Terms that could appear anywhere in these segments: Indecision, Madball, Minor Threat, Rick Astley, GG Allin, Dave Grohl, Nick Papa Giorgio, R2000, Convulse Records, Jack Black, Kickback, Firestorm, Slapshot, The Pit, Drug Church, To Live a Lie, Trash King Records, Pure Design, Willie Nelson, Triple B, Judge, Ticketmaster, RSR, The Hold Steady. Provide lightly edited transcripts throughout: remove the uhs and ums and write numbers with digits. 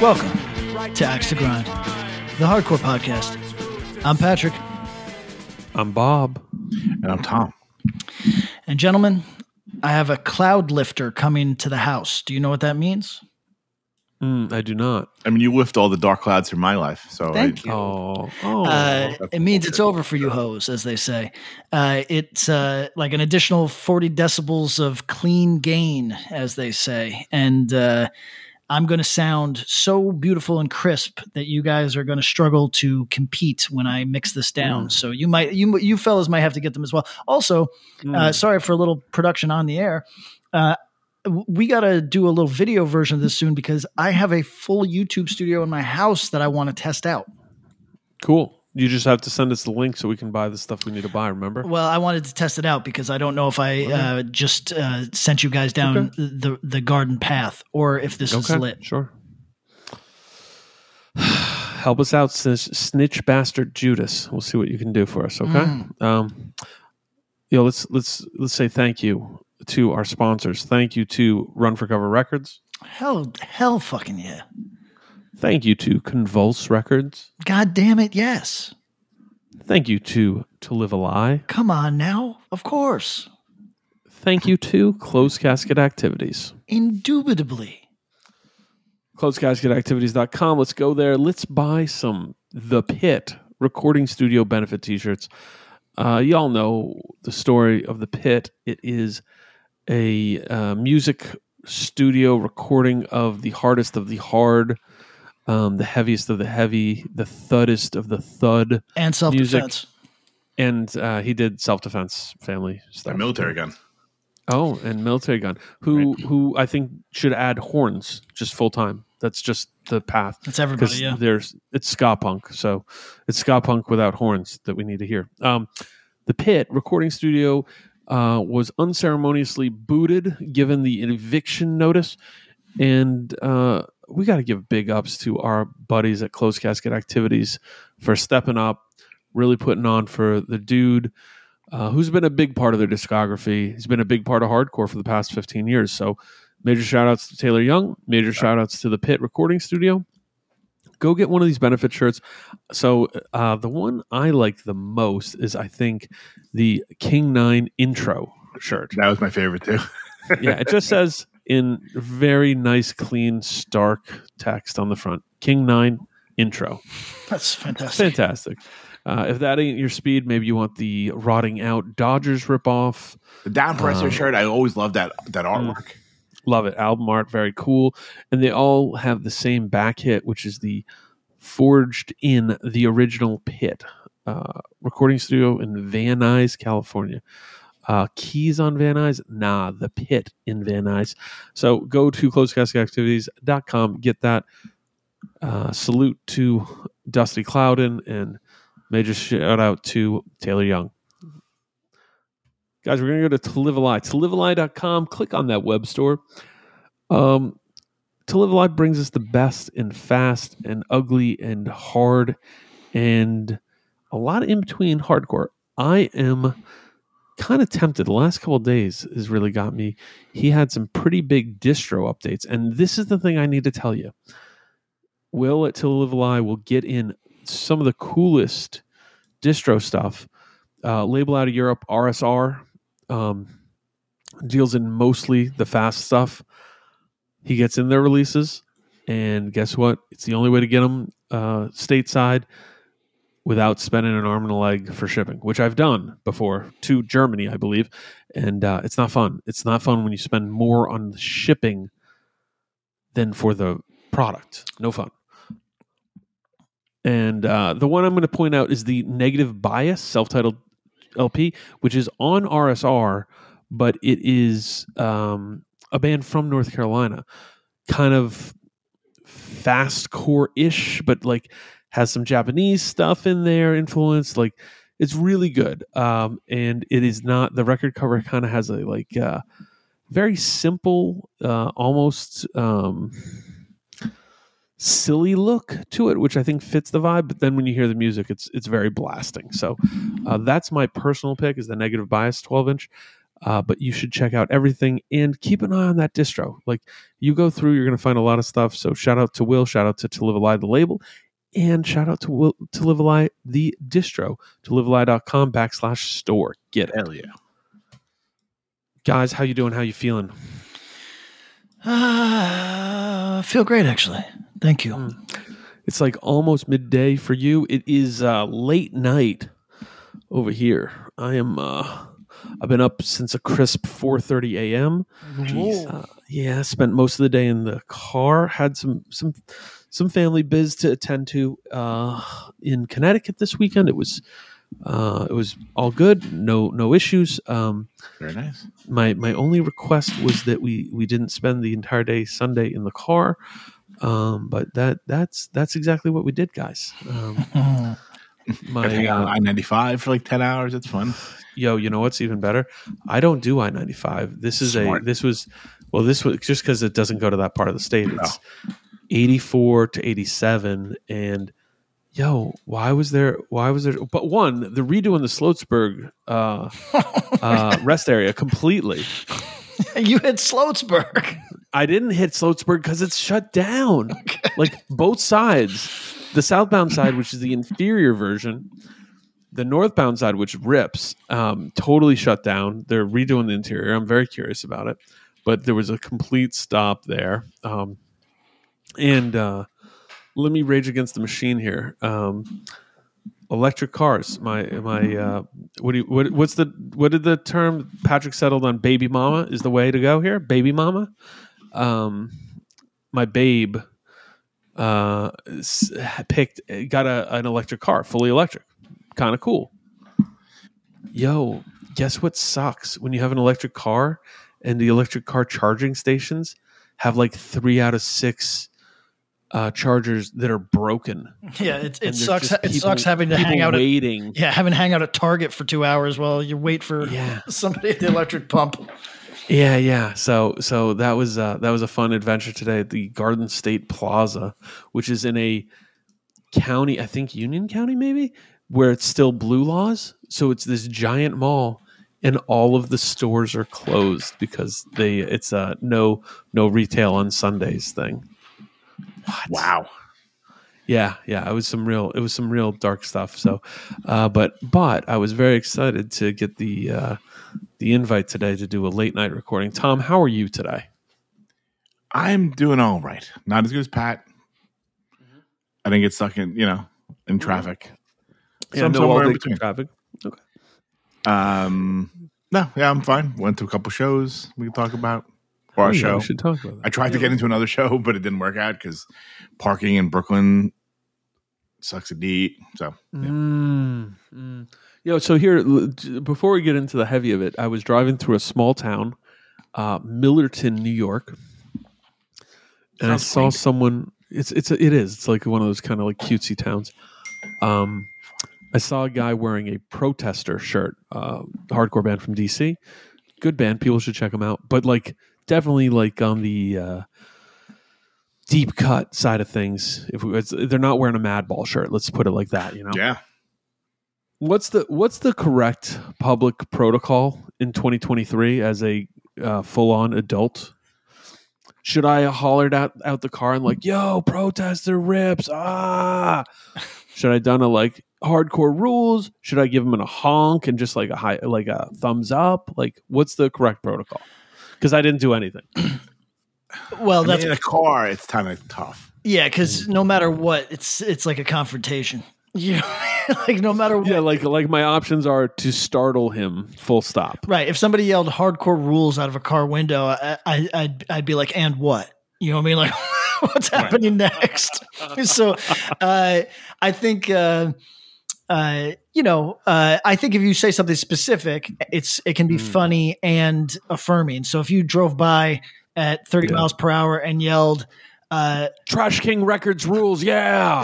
Welcome to Axe to Grind, the hardcore podcast. I'm Patrick. I'm Bob. And I'm Tom. And gentlemen, I have a cloud lifter coming to the house. Do you know what that means? I do not. I mean, you lift all the dark clouds from my life. So Thank you. It means it's over for you hoes, as they say. It's like an additional 40 decibels of clean gain, as they say. And I'm going to sound so beautiful and crisp that you guys are going to struggle to compete when I mix this down. So you fellas might have to get them as well. Also, sorry for a little production on the air. We got to do a little video version of this soon because I have a full YouTube studio in my house that I want to test out. Cool. You just have to send us the link so we can buy the stuff we need to buy, remember? Well, I wanted to test it out because I don't know if I just sent you guys down the garden path or if this is lit. Sure. Help us out, snitch bastard Judas. We'll see what you can do for us, okay? Let's say thank you to our sponsors. Thank you to Run for Cover Records. Hell fucking yeah. Thank you to Convulse Records. God damn it, yes. Thank you to Live a Lie. Come on now, of course. Thank you to Close Casket Activities. Indubitably. CloseCasketActivities.com. Let's go there. Let's buy some The Pit recording studio benefit t-shirts. Y'all know the story of The Pit. It is a music studio recording of the hardest of the hard, the heaviest of the heavy, the thuddest of the thud, and Self Defense. And he did Self Defense Family stuff. Military Gun. Oh, and Military Gun, who I think should add horns just full time. That's just the path. That's everybody. Yeah, it's ska punk, so it's ska punk without horns that we need to hear. The Pit recording studio was unceremoniously booted given the eviction notice, and we got to give big ups to our buddies at Close Casket Activities for stepping up, really putting on for the dude who's been a big part of their discography. He's been a big part of hardcore for the past 15 years. So major shout outs to Taylor Young, major shout outs to The Pit recording studio. Go get one of these benefit shirts. So the one I like the most is, I think, the King 9 intro shirt. That was my favorite too. Yeah, it just says, in very nice, clean, stark text on the front, King 9 intro. That's fantastic. Fantastic. If that ain't your speed, maybe you want the rotting out Dodgers ripoff. The Downpressor shirt. I always love that artwork. Love it. Album art, very cool. And they all have the same back hit, which is the forged in the original Pit recording studio in Van Nuys, California. Keys on Van Nuys? Nah, The Pit in Van Nuys. So go to CloseCasketActivities.com, get that. Salute to Dusty Clouden and major shout out to Taylor Young. Guys, we're going to go to Live a Lie. ToLiveALie.com. Click on that web store. To Live a Lie brings us the best and fast and ugly and hard and a lot in between hardcore. I am kind of tempted. The last couple of days has really got me. He had some pretty big distro updates, and this is the thing I need to tell you. Will at To Live a Lie will get in some of the coolest distro stuff. Label out of Europe, RSR, deals in mostly the fast stuff. He gets in their releases, and guess what? It's the only way to get them stateside without spending an arm and a leg for shipping, which I've done before to Germany, I believe. And it's not fun. It's not fun when you spend more on the shipping than for the product. No fun. And the one I'm going to point out is the Negative Bias self-titled LP, which is on RSR, but it is a band from North Carolina, kind of fastcore-ish, but like has some Japanese stuff in there, influence. Like it's really good, and it is not the record cover. Kind of has a like very simple, almost silly look to it, which I think fits the vibe. But then when you hear the music, it's very blasting. So that's my personal pick, is the Negative Bias 12-inch. But you should check out everything and keep an eye on that distro. Like you go through, you're going to find a lot of stuff. So shout out to Will, shout out to Live a Lie, the label, and shout out to Will, To Live a Lie, the distro, tolivealie.com/store. Get it. Hell yeah. Guys, how you doing? How you feeling? I feel great, actually. Thank you. It's like almost midday for you. It is late night over here. I am... I've been up since a crisp 4:30 a.m. Yeah, spent most of the day in the car. Had some family biz to attend to in Connecticut this weekend. It was all good, no issues. Very nice. My only request was that we didn't spend the entire day Sunday in the car, but that's exactly what we did, guys. I hang out on I-95 for like 10 hours. It's fun. Yo, you know what's even better? I don't do I-95. This was just because it doesn't go to that part of the state. It's 84 to 87, and yo, why was there? But one, the redo in the Sloatsburg rest area completely. You hit Sloatsburg. I didn't hit Sloatsburg because it's shut down. Okay. Like both sides. The southbound side, which is the inferior version, the northbound side, which rips, totally shut down. They're redoing the interior. I'm very curious about it, but there was a complete stop there. And let me rage against the machine here. Electric cars. My what did the term Patrick settled on? Baby mama is the way to go here. Baby mama. My babe. Got an electric car, fully electric, kind of cool. Yo, guess what sucks? When you have an electric car and the electric car charging stations have like 3 out of 6 chargers that are broken. Yeah, it sucks. It sucks having to hang out waiting. Having to hang out at Target for 2 hours while you wait for somebody at the electric pump. Yeah. So that was a fun adventure today at the Garden State Plaza, which is in a county, I think Union County maybe, where it's still blue laws. So it's this giant mall, and all of the stores are closed because it's a no retail on Sundays thing. What? Wow. Yeah. It was some real dark stuff. So, but I was very excited to get the invite today to do a late night recording. Tom, how are you today? I'm doing all right. Not as good as Pat. Mm-hmm. I didn't get stuck in, in traffic. Yeah, somewhere in between traffic. Okay. I'm fine. Went to a couple shows we can talk about. Or a show. We should talk about that. I tried to get into another show, but it didn't work out because parking in Brooklyn sucks a deep. So, so here, before we get into the heavy of it, I was driving through a small town, Millerton, New York, and I saw someone. It is. It's like one of those kind of like cutesy towns. I saw a guy wearing a Protester shirt, hardcore band from DC. Good band. People should check them out. But like. Definitely like on the deep cut side of things. They're not wearing a Madball shirt, let's put it like that. Yeah. What's the correct public protocol in 2023 as a full on adult? Should I hollered out the car and like, "Yo, Protester rips!" Ah. Should I done a like hardcore rules? Should I give them a honk and just like a high, like a thumbs up? Like, what's the correct protocol? Because I didn't do anything. Well, that's in a car. It's kind of tough. Yeah, because no matter what, it's like a confrontation. Like no matter what. Yeah, like my options are to startle him. Full stop. Right. If somebody yelled hardcore rules out of a car window, I'd be like, and what? You know what I mean? Like, what's happening next? So I think, I think if you say something specific, it can be funny and affirming. So if you drove by at 30 miles per hour and yelled, Trash King Records rules. Yeah.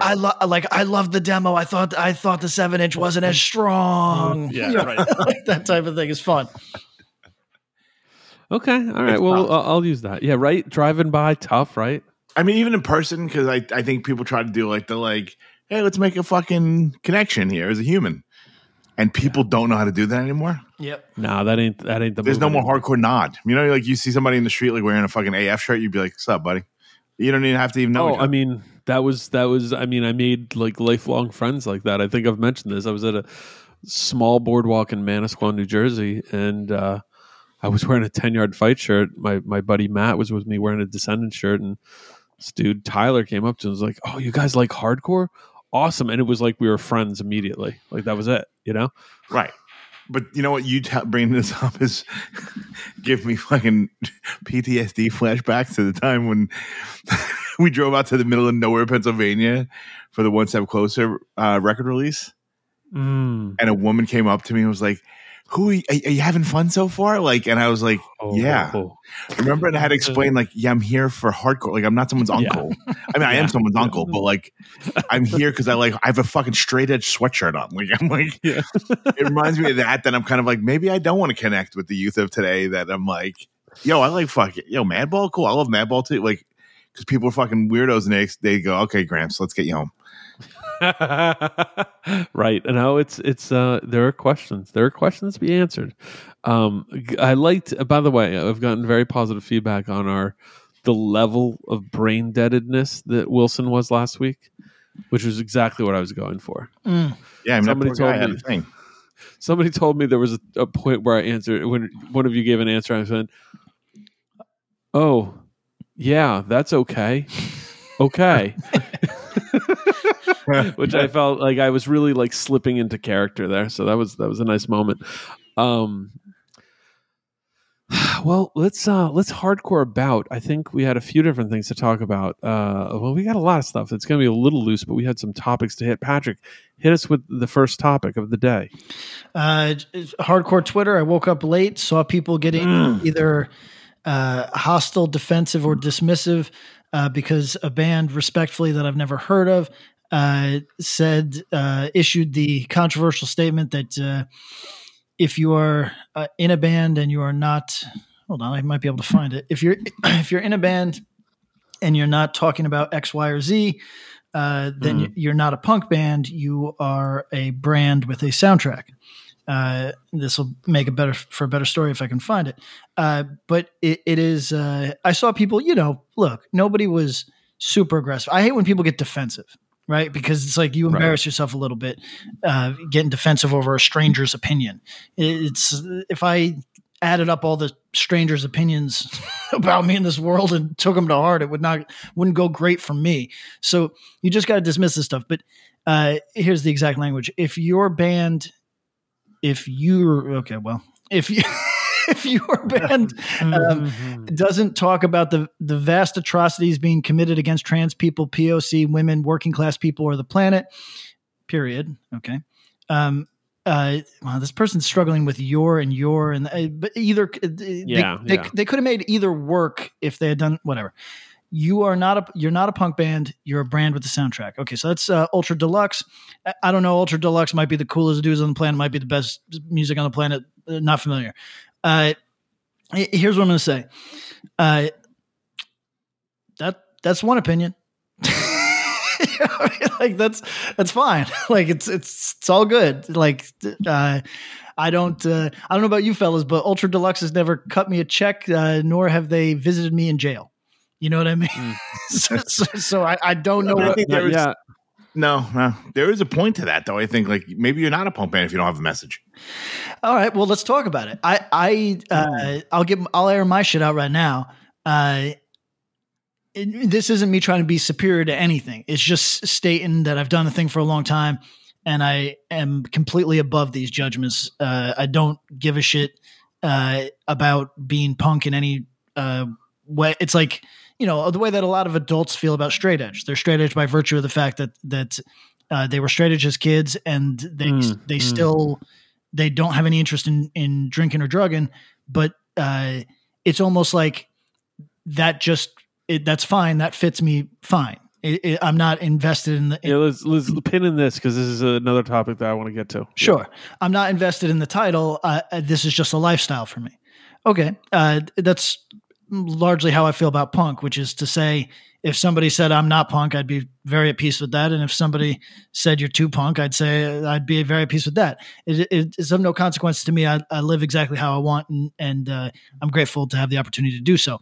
I love the demo. I thought the 7-inch wasn't as strong. Yeah, you know, like that type of thing is fun. Okay. All right. Well, I'll use that. Yeah. Right. Driving by, tough. Right. I mean, even in person, because I think people try to do like, hey, let's make a fucking connection here as a human, and people don't know how to do that anymore. Yep. No, that ain't the. There's no more hardcore nod. You know, like you see somebody in the street like wearing a fucking AF shirt, you'd be like, "What's up, buddy?" You don't even have to even know. Oh, I mean, that was. I mean, I made like lifelong friends like that. I think I've mentioned this. I was at a small boardwalk in Manasquan, New Jersey, and I was wearing a 10-yard fight shirt. My buddy Matt was with me wearing a Descendant shirt, and this dude Tyler came up to him and was like, "Oh, you guys like hardcore? Awesome!" And it was like we were friends immediately. Like that was it, you know? Right. But you know what? You bringing this up is give me fucking PTSD flashbacks to the time when we drove out to the middle of nowhere, Pennsylvania, for the One Step Closer record release, and a woman came up to me and was like, "Who are you having fun so far?" Like, and I was like, "Yeah." Oh. Remember, and I had to explain, like, "Yeah, I'm here for hardcore. Like, I'm not someone's uncle. I mean, I am someone's uncle, but like, I'm here because I have a fucking straight edge sweatshirt on. Like, I'm like, it reminds me of that. Then I'm kind of like, maybe I don't want to connect with the youth of today. That I'm like, yo, I like fucking Madball, cool. I love Madball too. Like, because people are fucking weirdos, and they go, okay, Gramps, let's get you home. Right. And now it's there are questions to be answered. I liked, by the way, I've gotten very positive feedback on the level of brain deadedness that Wilson was last week, which was exactly what I was going for. Yeah, I mean, somebody told me there was a point where I answered when one of you gave an answer. I said, "Oh, yeah, that's okay." Okay. Which I felt like I was really like slipping into character there, so that was a nice moment. Well, let's hardcore about. I think we had a few different things to talk about. Well, we got a lot of stuff. It's going to be a little loose, but we had some topics to hit. Patrick, hit us with the first topic of the day. Hardcore Twitter. I woke up late, saw people getting either hostile, defensive, or dismissive because a band, respectfully, that I've never heard of, issued the controversial statement that if you are in a band and you are not, hold on, I might be able to find it. If you're in a band and you're not talking about X, Y, or Z, then you're not a punk band. You are a brand with a soundtrack. This will make a better story if I can find it. But it is, I saw people, look, nobody was super aggressive. I hate when people get defensive. Right, because it's like you embarrass yourself a little bit, getting defensive over a stranger's opinion. It's if I added up all the strangers' opinions about me in this world and took them to heart, it wouldn't go great for me. So you just got to dismiss this stuff. But here's the exact language: if your band doesn't talk about the vast atrocities being committed against trans people, POC, women, working class people, or the planet, period. Okay. Wow, this person's struggling with but either they could have made either work if they had done whatever. You're not a punk band. You're a brand with a soundtrack. Okay, so that's Ultra Deluxe. I don't know. Ultra Deluxe might be the coolest dudes on the planet. Might be the best music on the planet. Not familiar. Here's what I'm going to say. That's one opinion. Like that's fine. Like it's all good. Like I don't know about you fellas, but Ultra Deluxe has never cut me a check, nor have they visited me in jail. You know what I mean? So I don't know. No. There is a point to that, though. I think like maybe you're not a punk band if you don't have a message. All right. Well, let's talk about it. I'll air my shit out right now. This isn't me trying to be superior to anything. It's just stating that I've done a thing for a long time, and I am completely above these judgments. I don't give a shit about being punk in any way. It's like you know, the way that a lot of adults feel about straight edge. They're straight edge by virtue of the fact that they were straight edge as kids, and they still, they don't have any interest in drinking or drugging, but it's almost like that just, that's fine. That fits me fine. I'm not invested in the. Yeah, let's pin in this because this is another topic that I want to get to. Sure. Yeah. I'm not invested in the title. This is just a lifestyle for me. Okay. That's largely how I feel about punk, which is to say, if somebody said I'm not punk, I'd be very at peace with that. And if somebody said you're too punk, I'd say I'd be very at peace with that. It's of no consequence to me. I live exactly how I want, and I'm grateful to have the opportunity to do so.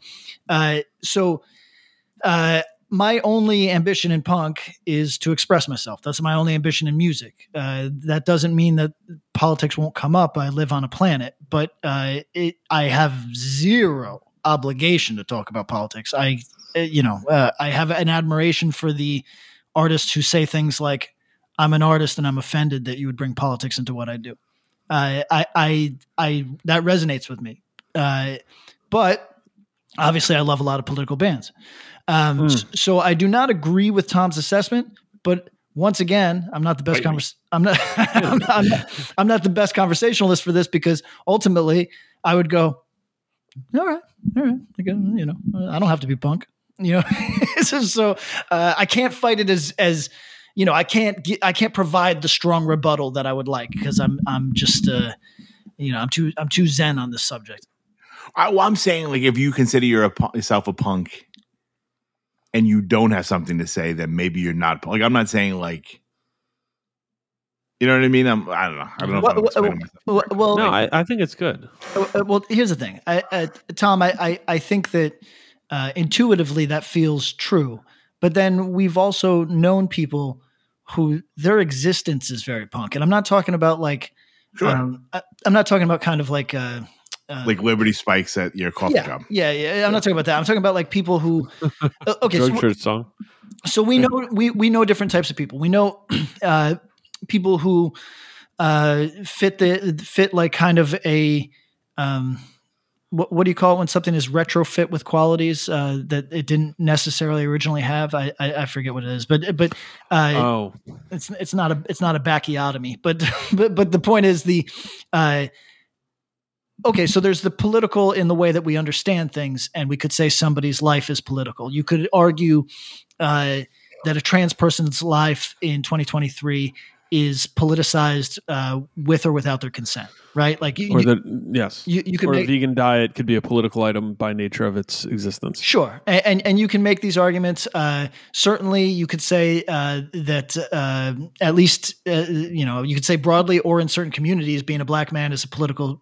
My only ambition in punk is to express myself. That's my only ambition in music. That doesn't mean that politics won't come up. I live on a planet, but I have zero obligation to talk about politics. I have an admiration for the artists who say things like, "I'm an artist and I'm offended that you would bring politics into what I do." That resonates with me. But obviously I love a lot of political bands. So I do not agree with Tom's assessment, but once again, I'm not the best I'm not the best conversationalist for this, because ultimately I would go, all right. Again, you know, I don't have to be punk, you know, so I can't fight it as, you know, I can't provide the strong rebuttal that I would like, because I'm too zen on this subject. I'm saying, like, if you consider yourself a punk and you don't have something to say, then maybe you're not. Like, I'm not saying, like, you know what I mean? I don't know. I think it's good. Well, here's the thing, Tom. I think that intuitively that feels true, but then we've also known people who their existence is very punk, and I'm not talking about like. Sure. I'm not talking about kind of like. Like Liberty Spikes at your coffee job. Yeah. I'm not talking about that. I'm talking about like people who. Okay. Drug Church song. So we know we know different types of people. We know people who fit like kind of a what do you call it when something is retrofit with qualities that it didn't necessarily originally have? I forget what it is, but it's not a bacchiotomy. But the point is the. Okay, so there's the political in the way that we understand things, and we could say somebody's life is political. You could argue that a trans person's life in 2023 is politicized with or without their consent, right? Like, a vegan diet could be a political item by nature of its existence. Sure, and you can make these arguments. Certainly, you could say that at least you could say broadly or in certain communities, being a black man is a political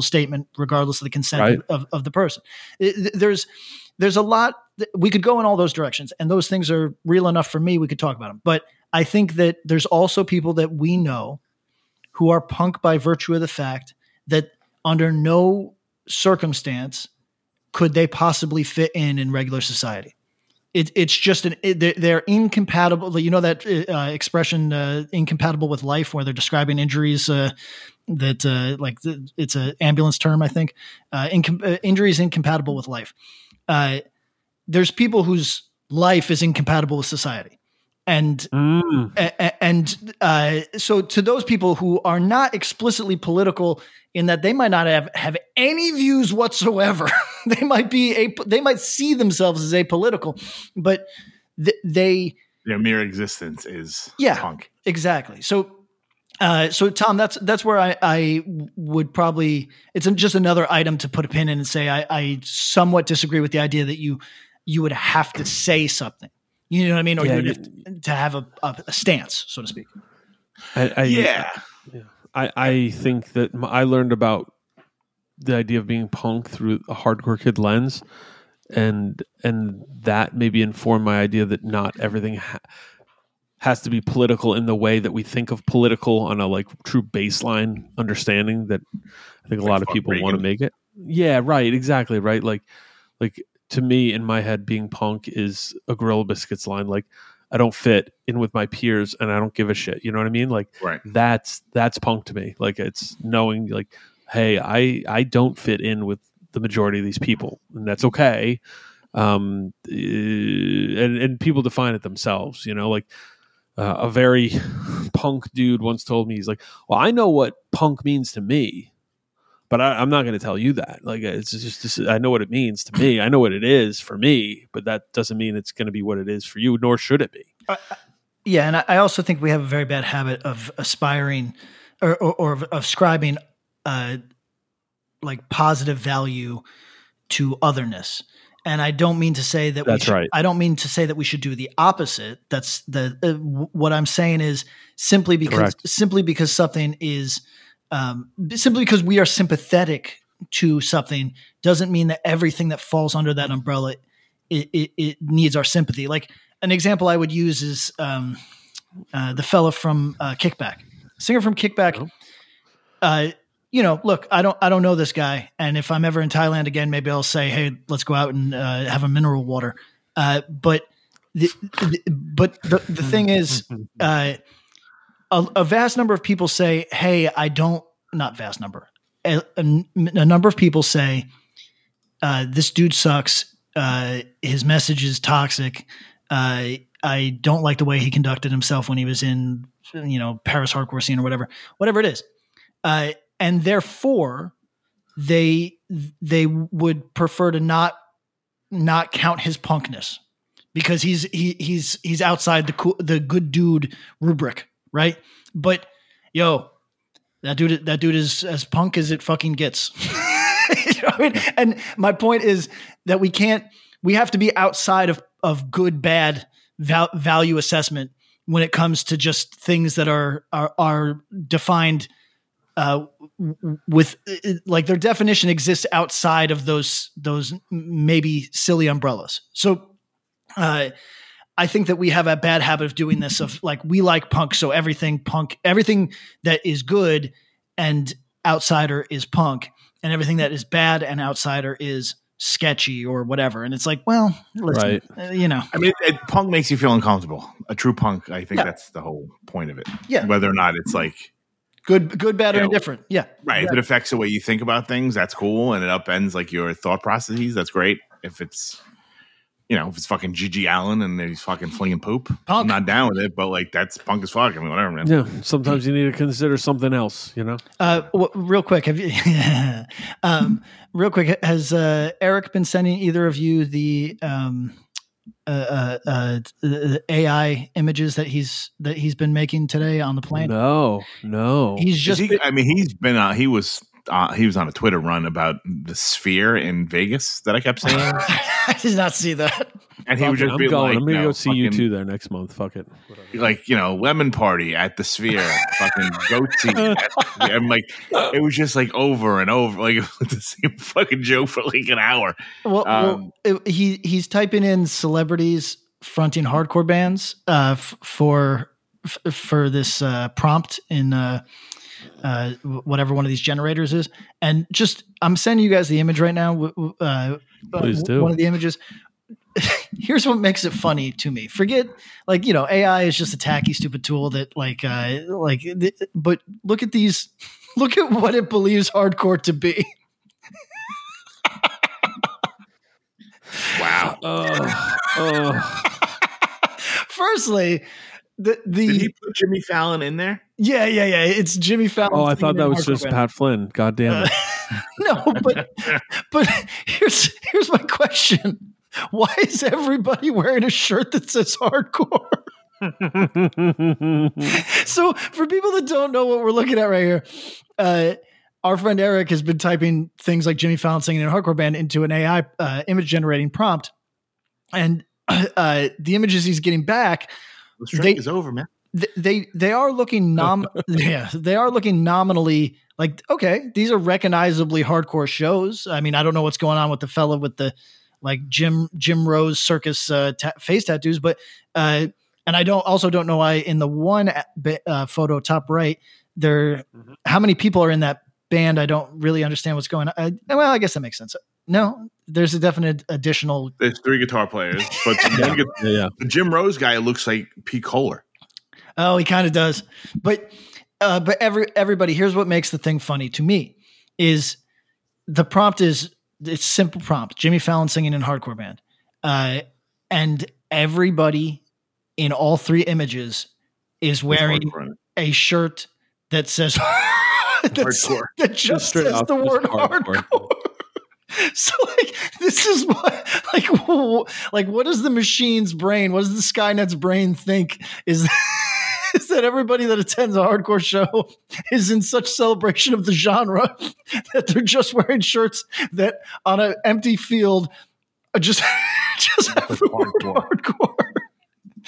statement, regardless of the consent of the person. There's a lot we could go in all those directions, and those things are real enough for me. We could talk about them, but. I think that there's also people that we know who are punk by virtue of the fact that under no circumstance could they possibly fit in regular society. It's just they're incompatible. You know that expression "incompatible with life," where they're describing injuries it's an ambulance term, I think. Injuries incompatible with life. There's people whose life is incompatible with society. And so to those people who are not explicitly political in that they might not have any views whatsoever, they might see themselves as apolitical, but their mere existence is punk. Exactly. So Tom, that's where I would probably, it's just another item to put a pin in and say, I somewhat disagree with the idea that you would have to say something. You know what I mean? Or you have to have a stance, so to speak. I think that I learned about the idea of being punk through a hardcore kid lens, and that maybe informed my idea that not everything has to be political in the way that we think of political on a like true baseline understanding that I think a lot of people want to make it. Yeah, right. Exactly. Right. Like, to me, in my head, being punk is a Gorilla Biscuits line. Like, I don't fit in with my peers, and I don't give a shit. You know what I mean? Like, right. That's punk to me. Like, it's knowing, like, hey, I don't fit in with the majority of these people, and that's okay. and people define it themselves, you know, like a very punk dude once told me, he's like, well, I know what punk means to me, but I'm not going to tell you that. Like, it's just, I know what it means to me. I know what it is for me, but that doesn't mean it's going to be what it is for you, nor should it be. Yeah. And I also think we have a very bad habit of aspiring or of ascribing like positive value to otherness. And I don't mean to say that I don't mean to say that we should do the opposite. That's the what I'm saying is simply because something is simply because we are sympathetic to something doesn't mean that everything that falls under that umbrella it needs our sympathy. Like an example I would use is the fella from Kickback, singer from Kickback. Oh. You know, look, I don't know this guy, and if I'm ever in Thailand again, maybe I'll say, "Hey, let's go out and have a mineral water." But the thing is, a vast number of people say, "Hey, I don't." Not vast number. A number of people say, "This dude sucks. His message is toxic. I don't like the way he conducted himself when he was in, you know, Paris hardcore scene or whatever it is." And therefore, they would prefer to not count his punkness because he's outside the good dude rubric, right? But yo, that dude is as punk as it fucking gets. You know what I mean? And my point is that we have to be outside of good bad value assessment when it comes to just things that are defined. With like their definition exists outside of those maybe silly umbrellas. So I think that we have a bad habit of doing this of like, we like punk. So everything that is good and outsider is punk, and everything that is bad and outsider is sketchy or whatever. And it's like, well, listen, right. You know, I mean, punk makes you feel uncomfortable. A true punk. I think that's the whole point of it. Yeah. Whether or not it's like, good, bad, or indifferent. Yeah. Right. If it affects the way you think about things, that's cool. And it upends like your thought processes, that's great. If it's, you know, if it's fucking GG Allin and he's fucking flinging poop, punk. I'm not down with it, but like that's punk as fuck. I mean, whatever, man. Yeah. Sometimes you need to consider something else, you know? Real quick, have you, real quick, has Eric been sending either of you the, the AI images that he's been making today on the plane? No. He's just. He was on a Twitter run about the sphere in Vegas that I kept saying. I did not see that. And he would just be like, "I'm going to go see you two there next month. Fuck it." Whatever. Like, you know, lemon party at the sphere, fucking goatee. I'm like, it was just like over and over, like the same fucking joke for like an hour. Well, he's typing in celebrities fronting hardcore bands for this prompt in. Whatever one of these generators is, and just I'm sending you guys the image right now. Please do. One of the images. Here's what makes it funny to me. Forget, like, you know, AI is just a tacky, stupid tool that but look at these. Look at what it believes hardcore to be. Wow. Firstly. Did he put Jimmy Fallon in there? Yeah. It's Jimmy Fallon. Oh, I thought that was just band. Pat Flynn. God damn it. No, but here's my question. Why is everybody wearing a shirt that says hardcore? So for people that don't know what we're looking at right here, our friend Eric has been typing things like Jimmy Fallon singing in a hardcore band into an AI image generating prompt. And the images he's getting back, the strike is over, man. They are looking nominally like, okay, these are recognizably hardcore shows. I mean, I don't know what's going on with the fella with the like Jim Rose circus face tattoos, but and I don't know why in the one photo top right there, how many people are in that band? I don't really understand what's going on. Well, I guess that makes sense. No, there's a definite additional. There's three guitar players, but the Jim Rose guy looks like Pete Kohler. Oh, he kind of does, but everybody. Here's what makes the thing funny to me is the prompt is it's simple prompt. Jimmy Fallon singing in hardcore band. And everybody in all three images is wearing a shirt that says that just says the word hardcore. So like, this is what, like what does the machine's brain, what does the Skynet's brain think is that everybody that attends a hardcore show is in such celebration of the genre that they're just wearing shirts that on an empty field just have the word hardcore.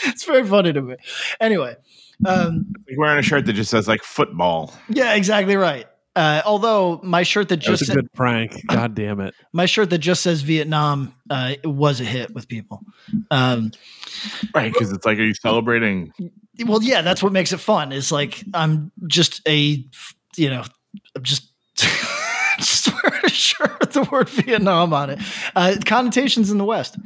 It's very funny to me. Anyway, like wearing a shirt that just says like football. Yeah, exactly right. Although my shirt that just said, a good prank, god damn it! My shirt that just says Vietnam was a hit with people, right? Because it's like, are you celebrating? Well, yeah, that's what makes it fun. It's like I'm just I'm just just wearing a shirt with the word Vietnam on it. Connotations in the West.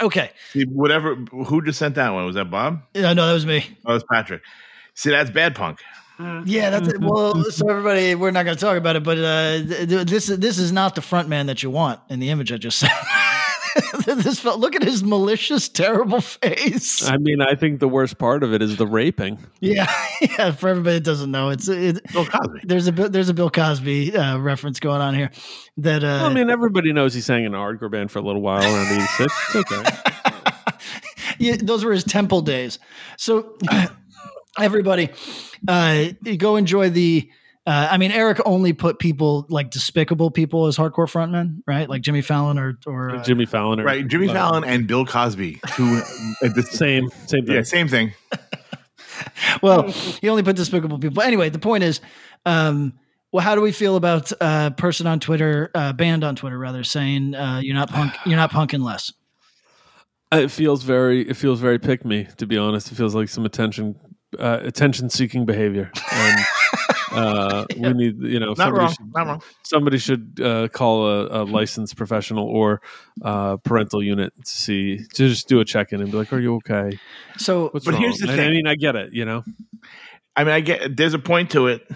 Okay. See, whatever. Who just sent that one? Was that Bob? No, that was me. Oh, that was Patrick. See, that's bad punk. Yeah, that's it. Well, so everybody, we're not going to talk about it, but this is not the front man that you want in the image I just said. This felt, look at his malicious, terrible face. I mean, I think the worst part of it is the raping. Yeah. For everybody that doesn't know, it's Bill Cosby. There's a Bill Cosby reference going on here. That I mean, everybody knows he sang in a hardcore band for a little while around 86. It's okay. Yeah, those were his temple days. So. Everybody, go enjoy the. I mean, Eric only put people like despicable people as hardcore frontmen, right? Like Jimmy Fallon or Jimmy Fallon, right? Jimmy Fallon and Bill Cosby, who at the same thing. Yeah, same thing. Well, he only put despicable people. But anyway, the point is, well, how do we feel about person on Twitter, band on Twitter rather, saying you're not punk unless. It feels very pick me, to be honest. It feels like some attention-seeking behavior. And, yeah. We need, somebody should call a licensed professional or parental unit to just do a check-in and be like, "Are you okay?" So, what's wrong? Here's the thing. I mean, I get it. There's a point to it,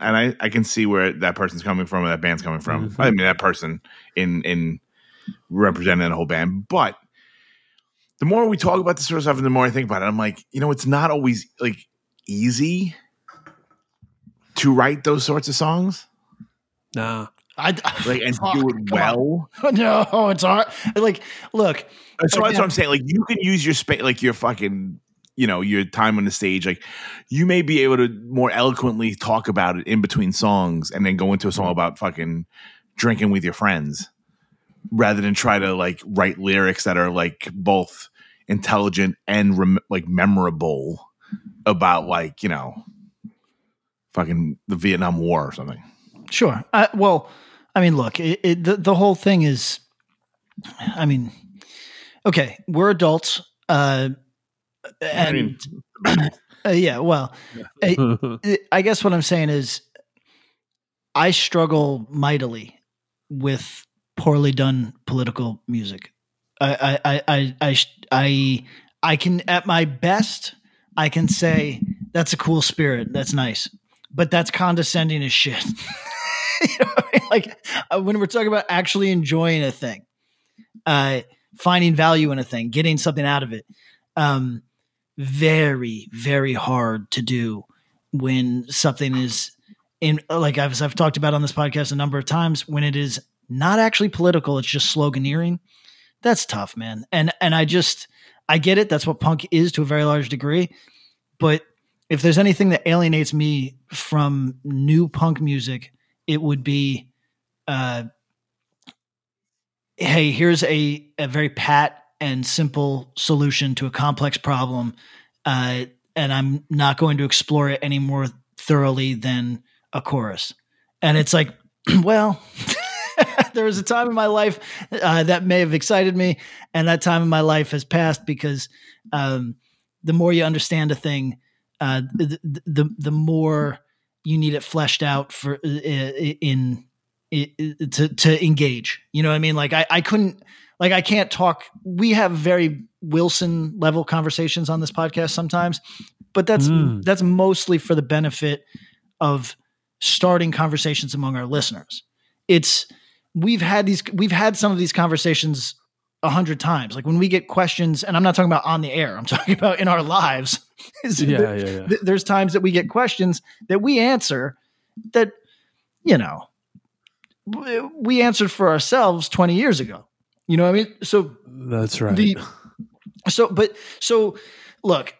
and I can see where that person's coming from, or that band's coming from. Mm-hmm. I mean, that person in representing the whole band, but. The more we talk about this sort of stuff and the more I think about it, I'm like, it's not always like easy to write those sorts of songs. Nah. Do it well. On. No, it's hard. Like, look. So that's what I'm saying. Like, you can use your space, like your fucking, your time on the stage. Like, you may be able to more eloquently talk about it in between songs and then go into a song about fucking drinking with your friends. Rather than try to like write lyrics that are like both intelligent and memorable about like, fucking the Vietnam War or something. Sure. Look, the whole thing is, okay, we're adults. I guess what I'm saying is I struggle mightily with poorly done political music. I can, at my best, I can say that's a cool spirit. That's nice, but that's condescending as shit. When we're talking about actually enjoying a thing, finding value in a thing, getting something out of it, very, very hard to do when something is in, like I've talked about on this podcast a number of times, when it is not actually political, it's just sloganeering. That's tough, man. And I get it. That's what punk is to a very large degree. But if there's anything that alienates me from new punk music, it would be, hey, here's a very pat and simple solution to a complex problem. And I'm not going to explore it any more thoroughly than a chorus. And it's like, well... There was a time in my life that may have excited me, and that time in my life has passed because the more you understand a thing, the more you need it fleshed out for to engage. You know what I mean? Like I can't talk. We have very Wilson level conversations on this podcast sometimes, but that's mostly for the benefit of starting conversations among our listeners. We've had some of these conversations 100 times. Like when we get questions, and I'm not talking about on the air, I'm talking about in our lives. There's times that we get questions that we answer that, you know, we answered for ourselves 20 years ago. You know what I mean? So that's right. So look,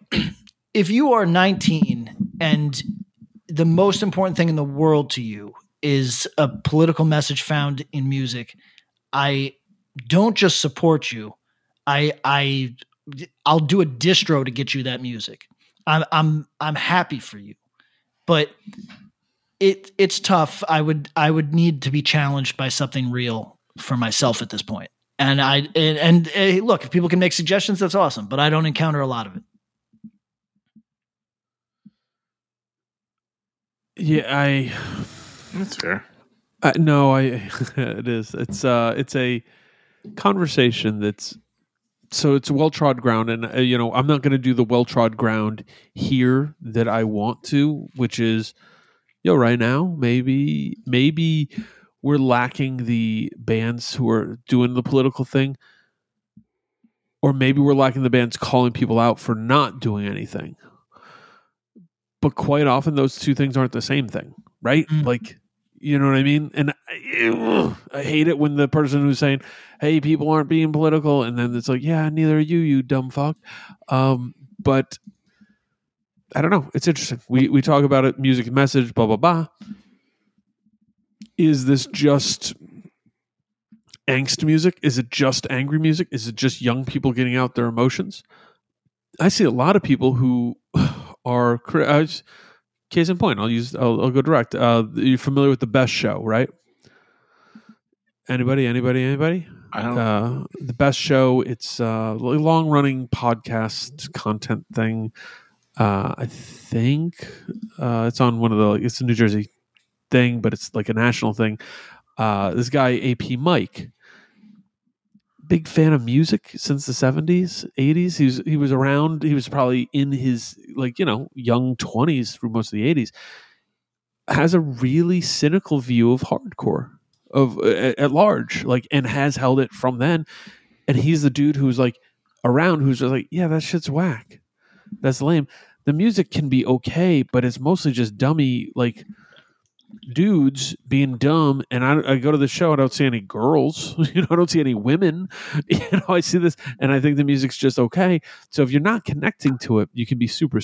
if you are 19 and the most important thing in the world to you is a political message found in music, I don't just support you. I'll do a distro to get you that music. I'm happy for you, but it's tough. I would need to be challenged by something real for myself at this point. And look, if people can make suggestions, that's awesome, but I don't encounter a lot of it. Yeah, that's fair. It is. It's a conversation it's well-trod ground, and I'm not going to do the well-trod ground here that I want to, which is, right now maybe we're lacking the bands who are doing the political thing, or maybe we're lacking the bands calling people out for not doing anything. But quite often those two things aren't the same thing, right? Mm-hmm. Like, you know what I mean? And I hate it when the person who's saying, hey, people aren't being political, and then it's like, yeah, neither are you dumb fuck. But I don't know. It's interesting. We talk about it, music and message, blah, blah, blah. Is this just angst music? Is it just angry music? Is it just young people getting out their emotions? I see a lot of people who are... case in point, I'll go direct. You're familiar with The Best Show, right? Anybody? I don't know. The Best Show, it's a long-running podcast content thing. I think it's on one of the... It's a New Jersey thing, but it's like a national thing. This guy, AP Mike, big fan of music since the 70s, 80s. He was around. He was probably in his young 20s through most of the 80s. Has a really cynical view of hardcore at large, and has held it from then. And he's the dude who's around, who's just that shit's whack. That's lame. The music can be okay, but it's mostly just dummy dudes being dumb, and I go to the show. I don't see any girls. I don't see any women. I see this, and I think the music's just okay. So if you're not connecting to it, you can be super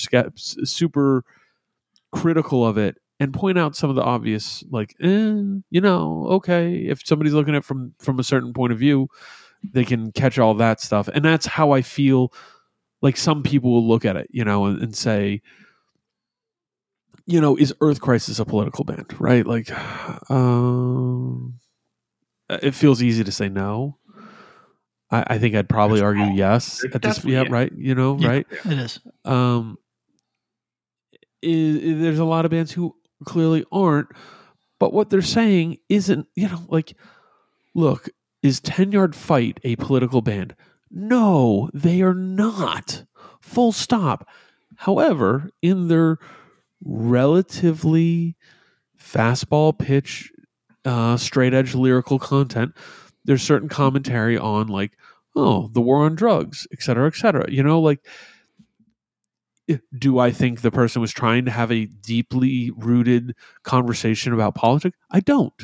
critical of it, and point out some of the obvious, okay. If somebody's looking at it from a certain point of view, they can catch all that stuff, and that's how I feel. Like some people will look at it, and say, is Earth Crisis a political band, right? It feels easy to say no. I think I'd probably argue yes at this. Yeah, right. Right. Yeah, it is. There's a lot of bands who clearly aren't, but what they're saying isn't. Look, is 10 Yard Fight a political band? No, they are not. Full stop. However, in their relatively fastball pitch, straight edge lyrical content, there's certain commentary on the war on drugs, et cetera, et cetera. Do I think the person was trying to have a deeply rooted conversation about politics? I don't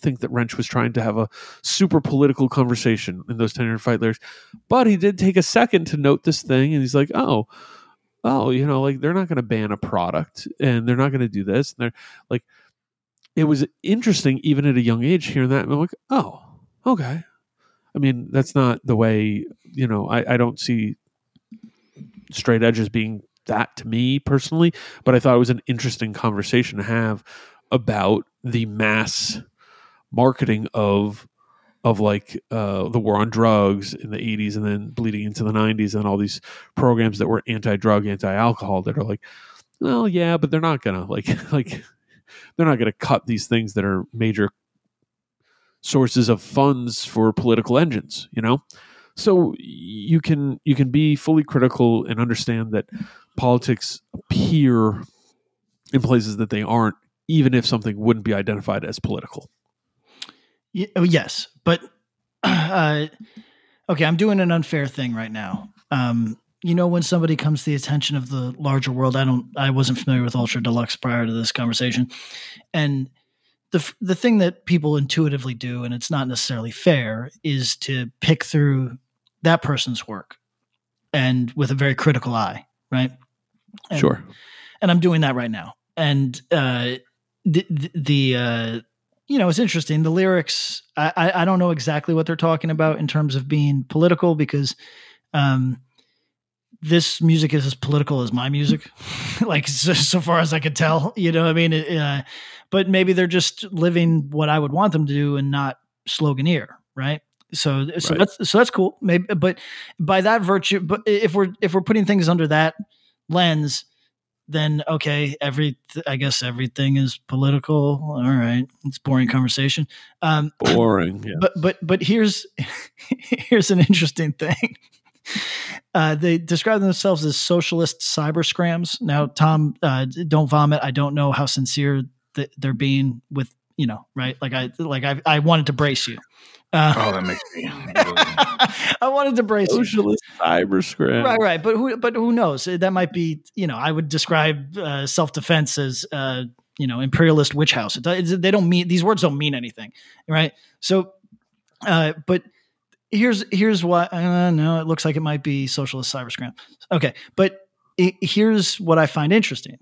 think that Wrench was trying to have a super political conversation in those 10 Yard Fight lyrics, but he did take a second to note this thing, and he's like, they're not going to ban a product, and they're not going to do this. And they're it was interesting, even at a young age, hearing that. And I'm like, oh, okay. I mean, that's not the way, I don't see straight edges being that to me personally, but I thought it was an interesting conversation to have about the mass marketing of the war on drugs in the 80s, and then bleeding into the 90s, and all these programs that were anti-drug, anti-alcohol that are but they're not going to they're not going to cut these things that are major sources of funds for political engines, So you can be fully critical and understand that politics appear in places that they aren't, even if something wouldn't be identified as political. Yes, but okay, I'm doing an unfair thing right now. You know, when somebody comes to the attention of the larger world, I wasn't familiar with Ultra Deluxe prior to this conversation. And the thing that people intuitively do, and it's not necessarily fair, is to pick through that person's work and with a very critical eye, right? And, sure. And I'm doing that right now. And you know, it's interesting. The lyrics, I don't know exactly what they're talking about in terms of being political because this music is as political as my music, like so far as I could tell, you know what I mean? But maybe they're just living what I would want them to do and not sloganeer. Right. So that's cool. Maybe, but by that virtue, but if we're putting things under that lens, then okay. I guess everything is political. All right. It's boring conversation. Boring. Yeah. But here's an interesting thing. They describe themselves as socialist cyber scrams. Now, Tom, don't vomit. I don't know how sincere they're being with, you know, right? I wanted to brace you. That makes me. I wanted to brace socialist you. Cyber scram. Right. But who knows? That might be. You know, I would describe self defense as you know, imperialist witch house. They don't mean these words. Don't mean anything, right? So, but. Here's what no, it looks like it might be socialist cyberscam. Okay, but here's what I find interesting.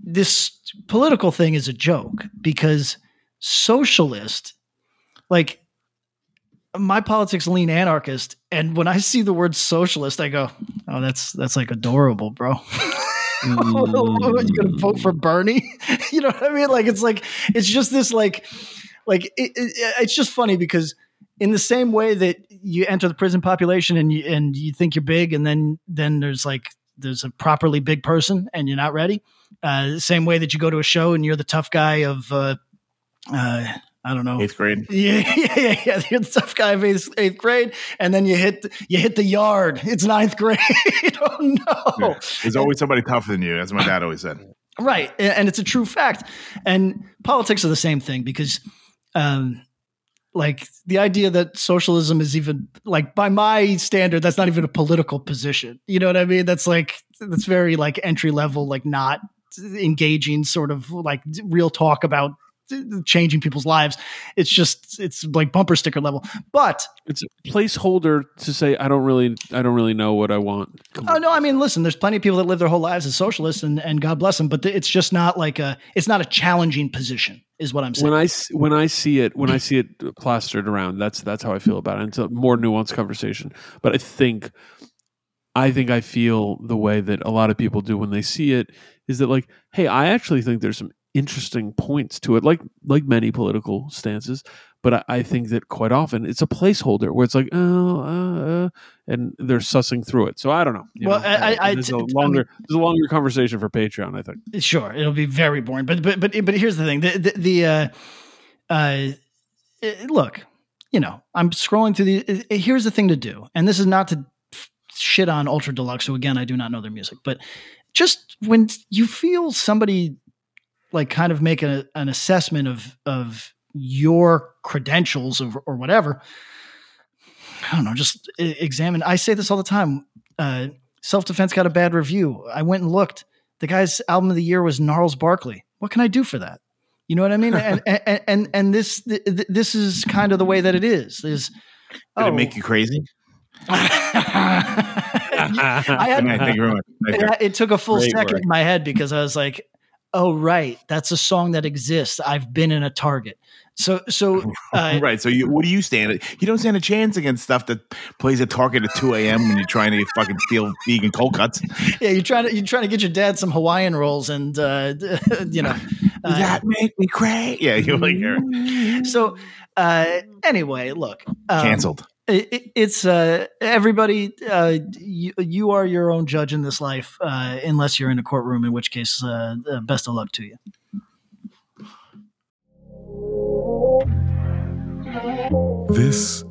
This political thing is a joke because socialist, like my politics lean anarchist, and when I see the word socialist, I go, oh, that's like adorable, bro. You gonna vote for Bernie? You know what I mean? Like it's just this like it's just funny because. In the same way that you enter the prison population and you think you're big, and then there's a properly big person and you're not ready. The same way that you go to a show and you're the tough guy of I don't know, 8th grade. Yeah. You're the tough guy of eighth grade, and then you hit the yard. It's 9th grade. Oh no! Yeah. There's always somebody tougher than you. That's what my dad always said. Right, and it's a true fact. And politics are the same thing because. Like the idea that socialism is even like by my standard, that's not even a political position. You know what I mean? That's very like entry level, like not engaging sort of like real talk about changing people's lives. It's like bumper sticker level, but it's a placeholder to say, I don't really know what I want. Oh no. I mean, listen, there's plenty of people that live their whole lives as socialists and God bless them, but it's just not like it's not a challenging position. Is what I'm saying. When I see it plastered around, that's how I feel about it. And it's a more nuanced conversation, but I think I feel the way that a lot of people do when they see it is that like, hey, I actually think there's some interesting points to it, like many political stances. But I think that quite often it's a placeholder where it's like, and they're sussing through it. So I don't know. There's a longer conversation for Patreon, I think. Sure, it'll be very boring. But here's the thing: look, you know, I'm scrolling through the. Here's the thing to do, and this is not to shit on Ultra Deluxe, who again I do not know their music, but just when you feel somebody like kind of make an assessment of your credentials or whatever, I don't know, just examine. I say this all the time. Self-Defense got a bad review. I went and looked. The guy's album of the year was Gnarls Barkley. What can I do for that? You know what I mean? And this is kind of the way that it is. Did it make you crazy? It took a full second in my head because I was like, oh, right. That's a song that exists. I've been in a target. So right. So what do you stand at? You don't stand a chance against stuff that plays a target at 2 a.m. when you're trying to fucking steal vegan cold cuts. Yeah. You're trying to get your dad some Hawaiian rolls and, you know. That make me crazy. Yeah. You're like, yeah. So anyway, look. Canceled. It's everybody. You are your own judge in this life, unless you're in a courtroom, in which case, best of luck to you. This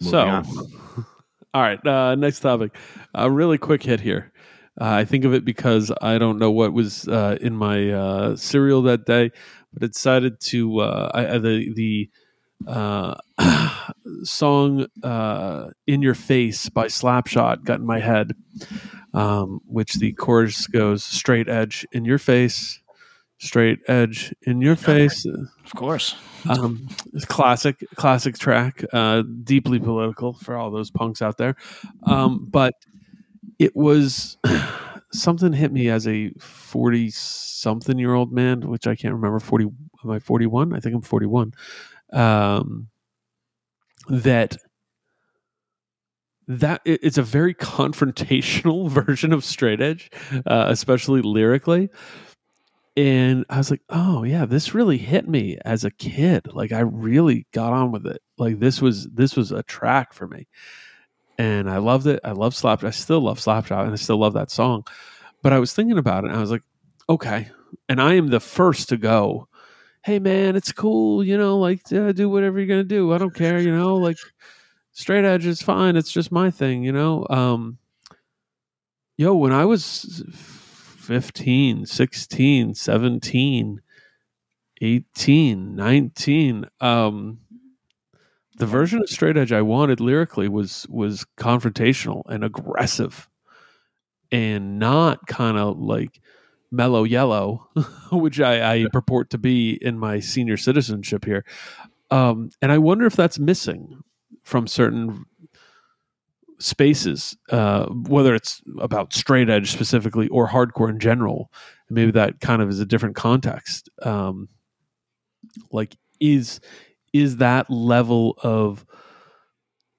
So, all right, next topic. A really quick hit here. I think of it because I don't know what was in my cereal that day, but I decided to song "In Your Face" by Slapshot got in my head, which the chorus goes, "Straight edge in your face, straight edge in your face." Of course. It's classic track, deeply political for all those punks out there. But it was something hit me as a 40 something year old man, which I can't remember. 40, am I 41? I think I'm 41. That it's a very confrontational version of straight edge, especially lyrically. And I was like, oh yeah, this really hit me as a kid. Like I really got on with it. Like this was a track for me. And I loved it. I love Slapshot. I still love Slapshot and I still love that song. But I was thinking about it and I was like, okay. And I am the first to go, hey man, it's cool. You know, like do whatever you're going to do. I don't care. You know, like straight edge is fine. It's just my thing. You know, when I was 15, 16, 17, 18, 19. The version of straight edge I wanted lyrically was confrontational and aggressive and not kind of like mellow yellow, which I purport to be in my senior citizenship here. And I wonder if that's missing from certain spaces, whether it's about straight edge specifically or hardcore in general. And maybe that kind of is a different context. Like is that level of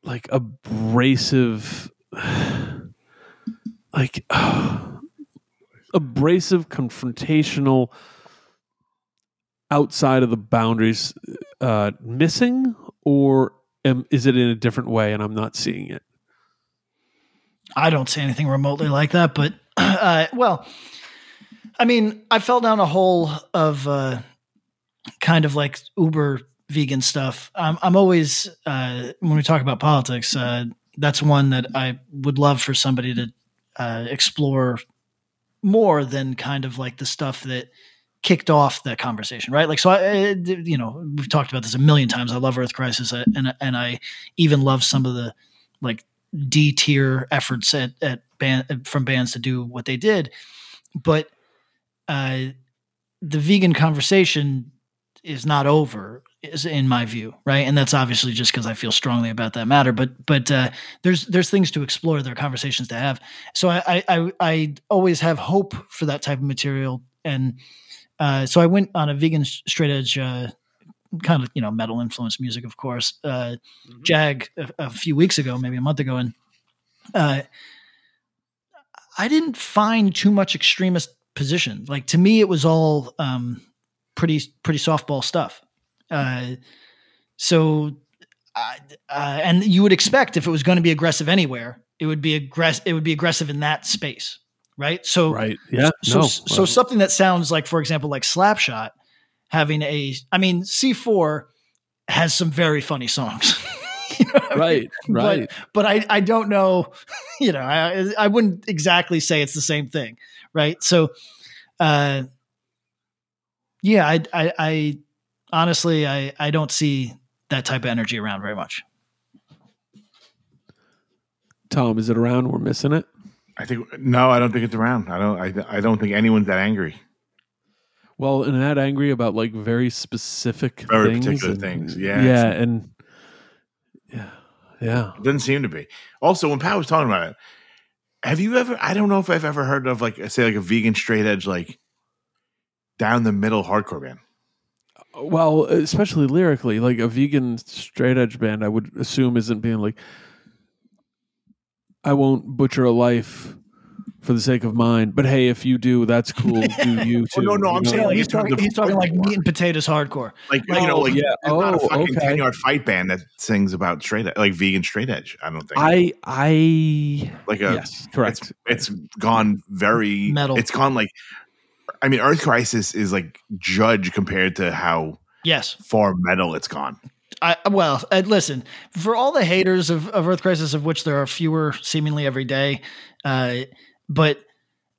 like abrasive, confrontational outside of the boundaries, missing, or is it in a different way and I'm not seeing it? I don't see anything remotely like that, but, I mean, I fell down a hole of kind of like uber vegan stuff. I'm always, when we talk about politics, that's one that I would love for somebody to explore more than kind of like the stuff that kicked off the conversation, right? Like, so we've talked about this a million times. I love Earth Crisis, and I even love some of the like D-tier efforts from bands to do what they did, but the vegan conversation is not over, is in my view, right? And that's obviously just because I feel strongly about that matter. But there's things to explore, there are conversations to have. So I always have hope for that type of material, and so I went on a vegan straight edge. Kind of, metal influenced music, of course, Jag a few weeks ago, maybe a month ago. And I didn't find too much extremist position. Like to me, it was all pretty softball stuff. So and you would expect if it was going to be aggressive anywhere, it would be aggressive. It would be aggressive in that space. Right. So, right. Yeah. So something that sounds like, for example, like Slapshot, C4 has some very funny songs. Right. But I don't know, I wouldn't exactly say it's the same thing. Right. So, yeah, I, I, I, honestly, I don't see that type of energy around very much. Tom, is it around? We're missing it. I don't think it's around. I don't think anyone's that angry. Well, and that angry about like very specific, very things particular and, things. Yeah, yeah, and yeah, yeah. It doesn't seem to be. Also, when Pat was talking about it, have you ever? I don't know if I've ever heard of like a vegan straight edge like down the middle hardcore band. Well, especially lyrically, like a vegan straight edge band, I would assume isn't being like, I won't butcher a life for the sake of mine, but hey, if you do, that's cool. Do you too? Well, no, I'm saying like he's talking like meat and potatoes hardcore. Like, you know, like, yeah. Not a fucking 10-yard fight band that sings about straight, like vegan straight edge. I don't think. Yes, correct. It's gone very metal. It's gone like, I mean, Earth Crisis is like Judge compared to how far metal it's gone. Listen, for all the haters of Earth Crisis, of which there are fewer seemingly every day, but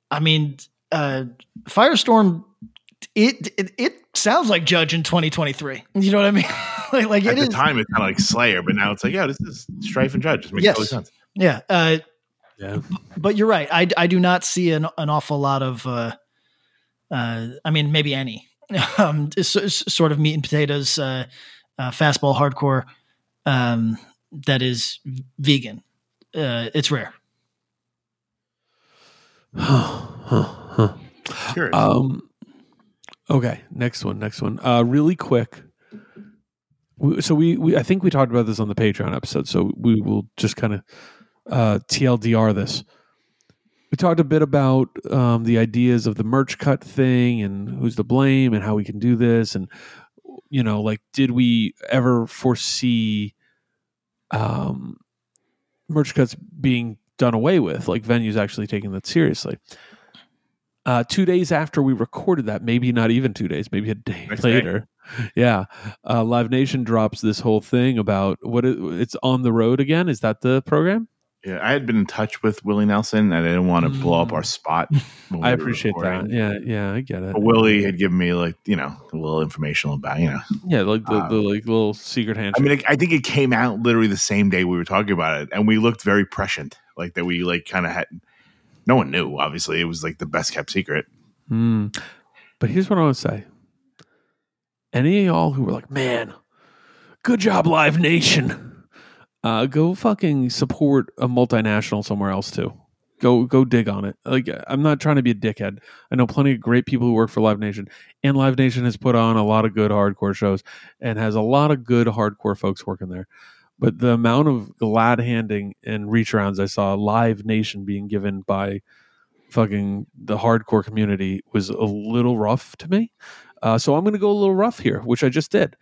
I mean, Firestorm, it sounds like Judge in 2023. You know what I mean? like at the time, it's kind of like Slayer, but now it's like, yeah, this is Strife and Judge. It makes total sense. Yeah. But you're right. I do not see an awful lot of, I mean, maybe any sort of meat and potatoes, fastball hardcore that is vegan. It's rare. Sure. Okay. Next one. Really quick. So we I think we talked about this on the Patreon episode, so we will just kind of TLDR this. We talked a bit about the ideas of the merch cut thing and who's to blame and how we can do this, and you know, like, did we ever foresee merch cuts being done away with, like venues actually taking that seriously? 2 days after we recorded that, maybe not even 2 days, maybe a day later. Yeah. Live Nation drops this whole thing about it's on the road again. Is that the program? Yeah. I had been in touch with Willie Nelson and I didn't want to blow up our spot. I appreciate that. Yeah. Yeah. I get it. But Willie had given me like, you know, a little information about, you know, yeah, like the like little secret handshake. I mean, I think it came out literally the same day we were talking about it, and we looked very prescient. Like that we like kind of had, no one knew, obviously. It was like the best kept secret. But here's what I want to say. Any of y'all who were like, man, good job, Live Nation. Go fucking support a multinational somewhere else too. Go dig on it. Like, I'm not trying to be a dickhead. I know plenty of great people who work for Live Nation, and Live Nation has put on a lot of good hardcore shows and has a lot of good hardcore folks working there. But the amount of glad handing and reach rounds I saw Live Nation being given by fucking the hardcore community was a little rough to me. So I'm going to go a little rough here, which I just did.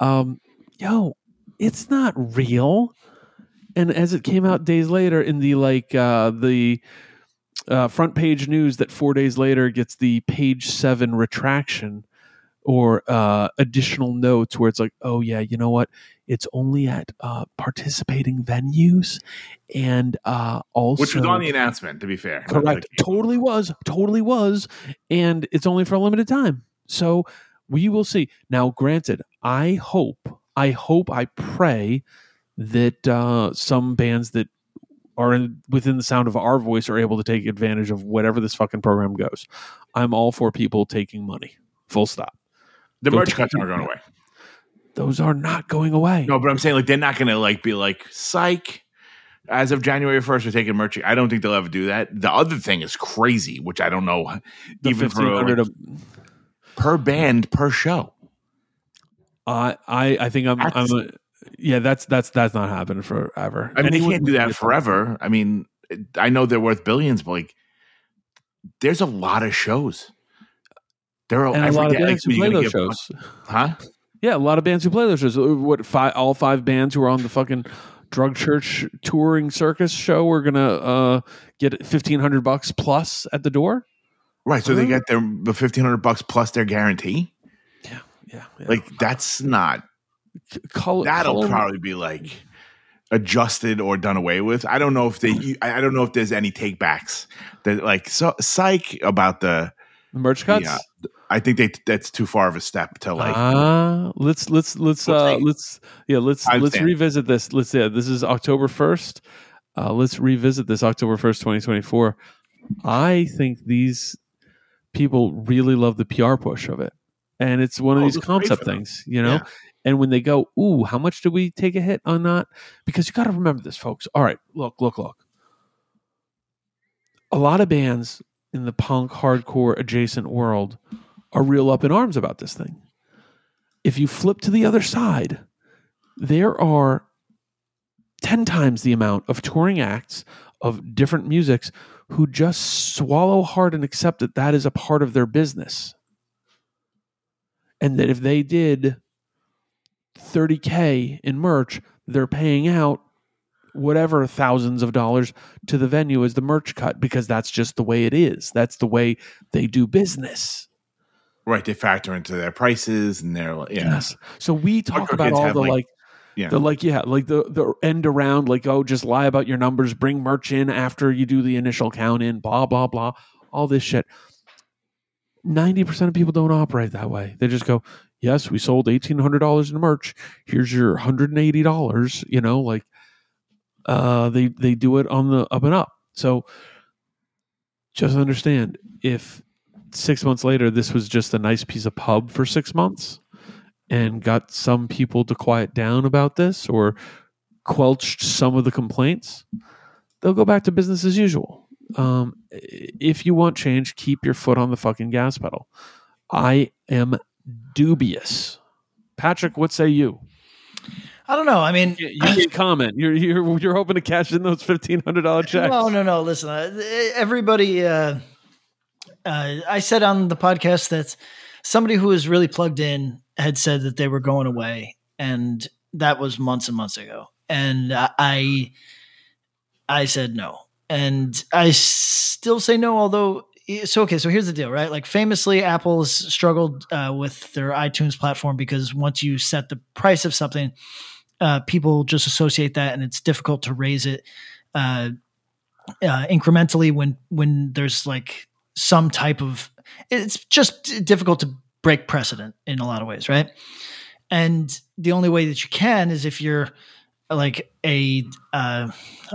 Yo, it's not real. And as it came out days later in the like the front page news that 4 days later gets the page 7 retraction or additional notes where it's like, oh yeah, you know what? It's only at participating venues, and also which was on the announcement. To be fair, correct, totally was, and it's only for a limited time. So we will see. Now, granted, I hope, I pray that some bands that are within the sound of our voice are able to take advantage of whatever this fucking program goes. I'm all for people taking money. Full stop. The merch cuts are going away. Those are not going away. No, but I'm saying like they're not going to like be like psych. As of January 1st, we're taking merch. I don't think they'll ever do that. The other thing is crazy, which I don't know. The even for like, per band per show. I think that's not happening forever. I mean, they can't do that forever. I mean, I know they're worth billions, but like, there's a lot of shows. There are a lot of bands who play those shows, huh? Yeah, a lot of bands who play those shows. What all five bands who are on the fucking Drug Church touring circus show are gonna get $1,500 plus at the door, right? So they get the $1,500 plus their guarantee. Yeah. Like that's not. That'll probably be like adjusted or done away with. I don't know if there's any takebacks that like so psych about the The merch cuts? Yeah, I think that's too far of a step to like. Let's revisit this. This is October 1st. Let's revisit this October 1st, 2024. I think these people really love the PR push of it, and it's one of these concept things, you know. Yeah. And when they go, ooh, how much do we take a hit on that? Because you got to remember this, folks. All right, look. A lot of bands in the punk, hardcore, adjacent world are real up in arms about this thing. If you flip to the other side, there are 10 times the amount of touring acts of different musics who just swallow hard and accept that that is a part of their business. And that if they did 30K in merch, they're paying out whatever thousands of dollars to the venue as the merch cut, because that's just the way it is. That's the way they do business. Right. They factor into their prices and their, yeah. Yes. So we talk about all the like yeah. They're like, yeah, like the end around, like, oh, just lie about your numbers, bring merch in after you do the initial count in, blah, blah, blah, all this shit. 90% of people don't operate that way. They just go, yes, we sold $1,800 in merch. Here's your $180, you know, like they do it on the up and up. So just understand, if 6 months later, this was just a nice piece of pub for 6 months, and got some people to quiet down about this or quelched some of the complaints, they'll go back to business as usual. If you want change, keep your foot on the fucking gas pedal. I am dubious. Patrick, what say you? I don't know. I mean, you can comment. You're hoping to cash in those $1,500 checks. No. Listen, everybody. I said on the podcast that somebody who was really plugged in had said that they were going away, and that was months and months ago. And I said no, and I still say no. Although, so here's the deal, right? Like, famously, Apple's struggled with their iTunes platform, because once you set the price of something, people just associate that, and it's difficult to raise it incrementally when there's like some type of. It's just difficult to break precedent in a lot of ways, right? And the only way that you can is if you're like a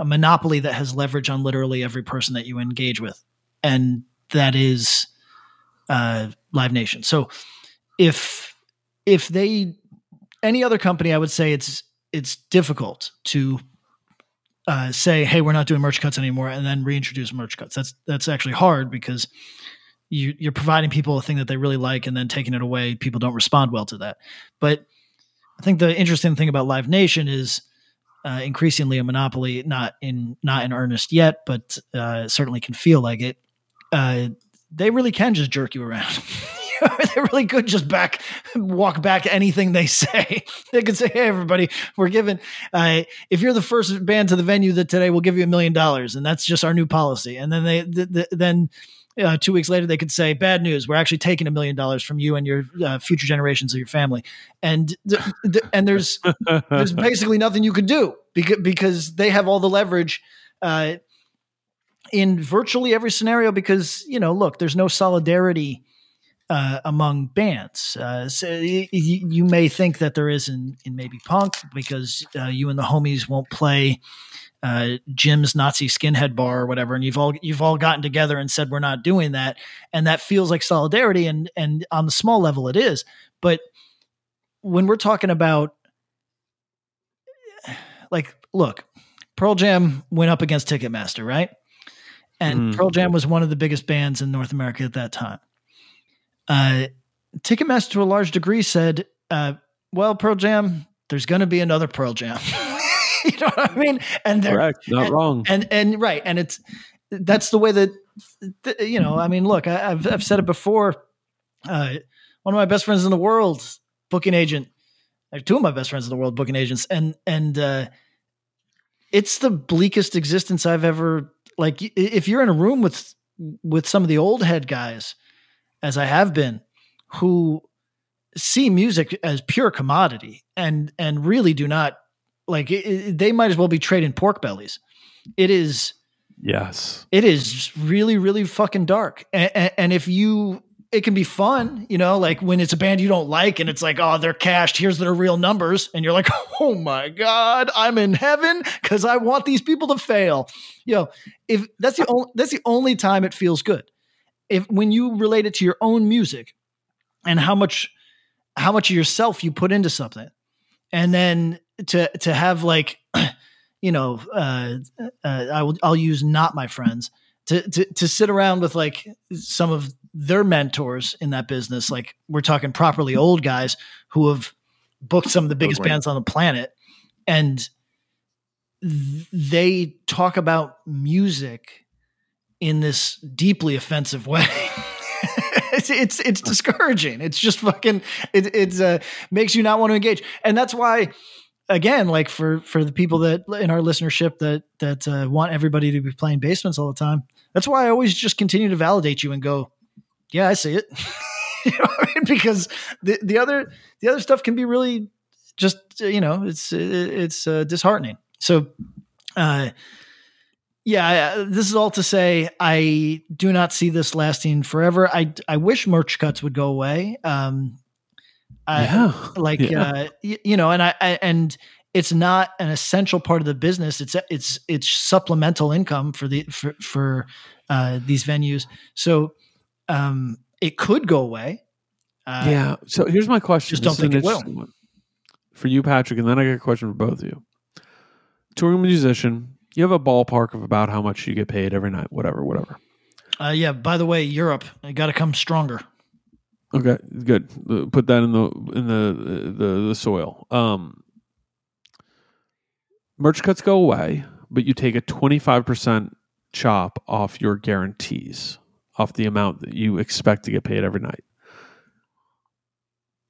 monopoly that has leverage on literally every person that you engage with, and that is Live Nation. So if they any other company, I would say it's difficult to say, hey, we're not doing merch cuts anymore, and then reintroduce merch cuts. That's actually hard, because you're providing people a thing that they really like, and then taking it away, people don't respond well to that. But I think the interesting thing about Live Nation is increasingly a monopoly, not in earnest yet, but certainly can feel like it. They really can just jerk you around. They really could just walk back anything they say. They could say, hey, everybody, we're giving, if you're the first band to the venue that today, we'll give you $1 million. And that's just our new policy. And then then 2 weeks later, they could say, bad news, we're actually taking $1 million from you and your future generations of your family. And there's basically nothing you could do, because they have all the leverage in virtually every scenario, because, you know, look, there's no solidarity among bands. So you may think that there is in maybe punk, because you and the homies won't play Jim's Nazi Skinhead Bar or whatever, and you've all gotten together and said, we're not doing that, and that feels like solidarity, and on the small level it is. But when we're talking about, like, look, Pearl Jam went up against Ticketmaster, right? And Pearl Jam was one of the biggest bands in North America at that time. Ticketmaster, to a large degree, said, well, Pearl Jam, there's going to be another Pearl Jam. You know what I mean? And they're correct, not wrong. And right. And that's the way that, you know, I mean, look, I've said it before. One of my best friends in the world, booking agent, two of my best friends in the world, booking agents. And it's the bleakest existence I've ever, like, if you're in a room with some of the old head guys, as I have been, who see music as pure commodity and really do not, like, they might as well be trading pork bellies. It is. Yes. It is really, really fucking dark. And if you it can be fun, you know, like when it's a band you don't like and it's like, oh, they're cashed. Here's their real numbers. And you're like, oh my God, I'm in heaven because I want these people to fail. You know, if that's the only time it feels good. If when you relate it to your own music and how much of yourself you put into something, and then to have like, you know, I'll use Not My Friends to sit around with like some of their mentors in that business. Like we're talking properly old guys who have booked some of the biggest bands on the planet, and they talk about music in this deeply offensive way. It's discouraging. It's just fucking, it's makes you not want to engage. And that's why, again, like for the people that in our listenership that want everybody to be playing basements all the time, that's why I always just continue to validate you and go, yeah, I see it. You know what I mean? Because the other stuff can be really just, you know, it's disheartening. So, yeah, this is all to say I do not see this lasting forever. I wish merch cuts would go away. You know, and I it's not an essential part of the business. It's supplemental income for these venues. So it could go away. Yeah. So here's my question. Just don't think it will. One. For you, Patrick, and then I got a question for both of you. Touring musician. You have a ballpark of about how much you get paid every night, whatever. Yeah. By the way, Europe, I got to come stronger. Okay, good. Put that in the soil. Merch cuts go away, but you take a 25% chop off your guarantees, off the amount that you expect to get paid every night.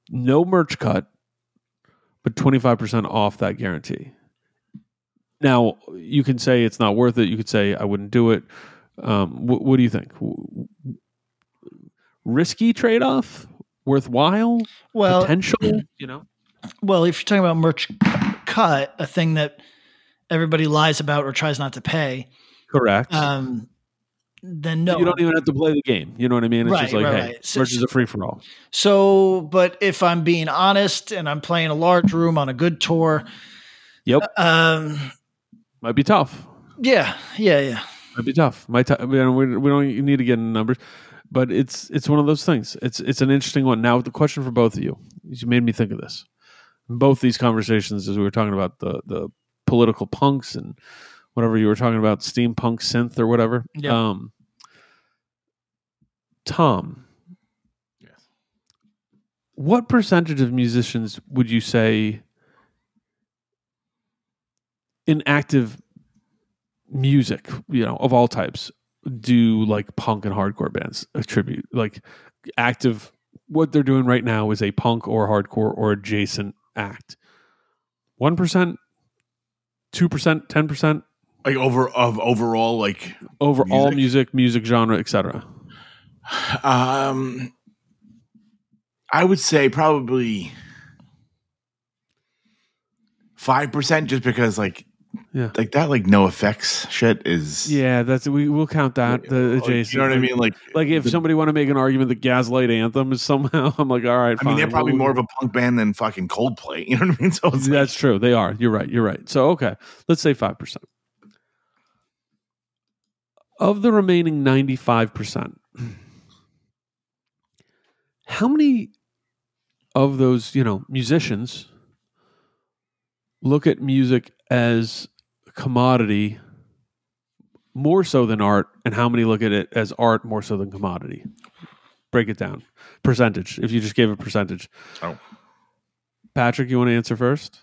No merch cut, but 25% off that guarantee. Now, you can say it's not worth it. You could say, I wouldn't do it. What do you think? Risky trade-off? Worthwhile? Well, potential? You know? Well, if you're talking about merch cut, a thing that everybody lies about or tries not to pay. Correct. Then no. You don't even have to play the game. You know what I mean? It's right, just like, right, hey, right. Merch is a free-for-all. So, but if I'm being honest and I'm playing a large room on a good tour... Yep. Might be tough. Yeah. Might be tough. We don't need to get into numbers, but it's one of those things. It's an interesting one. Now, the question for both of you, you made me think of this. In both these conversations, as we were talking about the political punks and whatever you were talking about, steampunk synth or whatever. Yep. Tom. Yes. What percentage of musicians would you say in active music, you know, of all types, do like punk and hardcore bands attribute? Like active, what they're doing right now is a punk or hardcore or adjacent act. 1%, 2%, 10%, like overall music genre, etc. I would say probably 5%, just because like. Yeah, like that, like no effects shit is. Yeah, we'll count that. The adjacent, you know what I mean? Like if somebody want to make an argument that Gaslight Anthem is somehow, I'm like, all right. Fine. I mean, they're probably more of a punk band than fucking Coldplay. You know what I mean? So that's like, true. They are. You're right. So okay, let's say 5%. Of the remaining 95%, how many of those, you know, musicians look at music as a commodity more so than art, and how many look at it as art more so than commodity? Break it down. Percentage, if you just gave a percentage. Oh. Patrick, you want to answer first?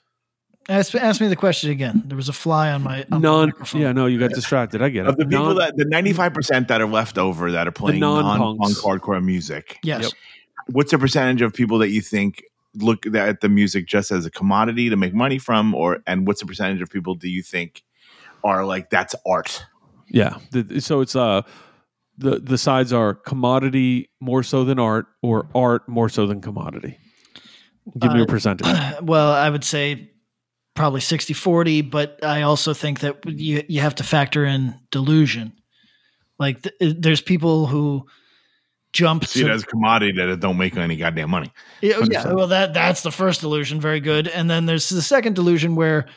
Ask me the question again. There was a fly on my microphone. Yeah, no, you got distracted. I get it. Of the people the 95% that are left over that are playing non-punk hardcore music. Yes. Yep. What's the percentage of people that you think look at the music just as a commodity to make money from, and what's the percentage of people do you think are like, that's art? Yeah. So it's the sides are commodity more so than art, or art more so than commodity. Give me a percentage. Well, I would say probably 60-40, but I also think that you have to factor in delusion. Like there's people who jumps. See it as a commodity that it don't make any goddamn money. 100%. Yeah, well, that's the first delusion. Very good. And then there's the second delusion where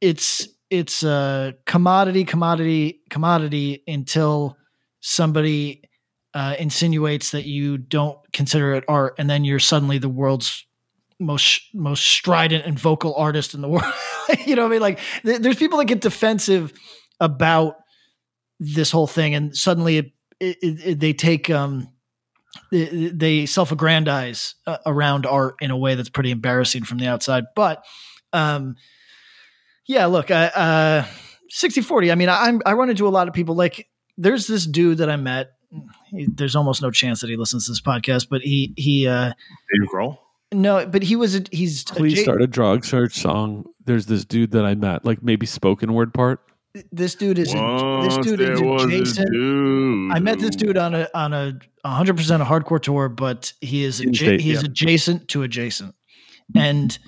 it's a commodity until somebody insinuates that you don't consider it art, and then you're suddenly the world's most strident and vocal artist in the world. You know what I mean? Like there's people that get defensive about this whole thing, and suddenly they take they self-aggrandize around art in a way that's pretty embarrassing from the outside. But yeah, look, 60/40. I mean, I run into a lot of people. Like, there's this dude that I met. There's almost no chance that he listens to this podcast, but he Dave Grohl? No, but he's please start a Drug Church song. There's this dude that I met, like maybe spoken word part. This dude is adjacent. I met this dude on a 100% a hardcore tour, but he is adjacent to adjacent. And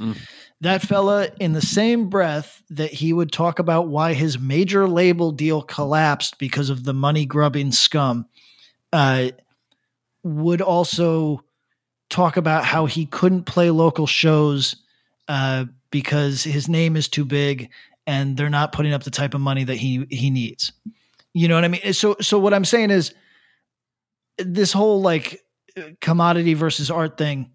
that fella, in the same breath that he would talk about why his major label deal collapsed because of the money grubbing scum, would also talk about how he couldn't play local shows because his name is too big and they're not putting up the type of money that he needs. You know what I mean? So what I'm saying is this whole like commodity versus art thing,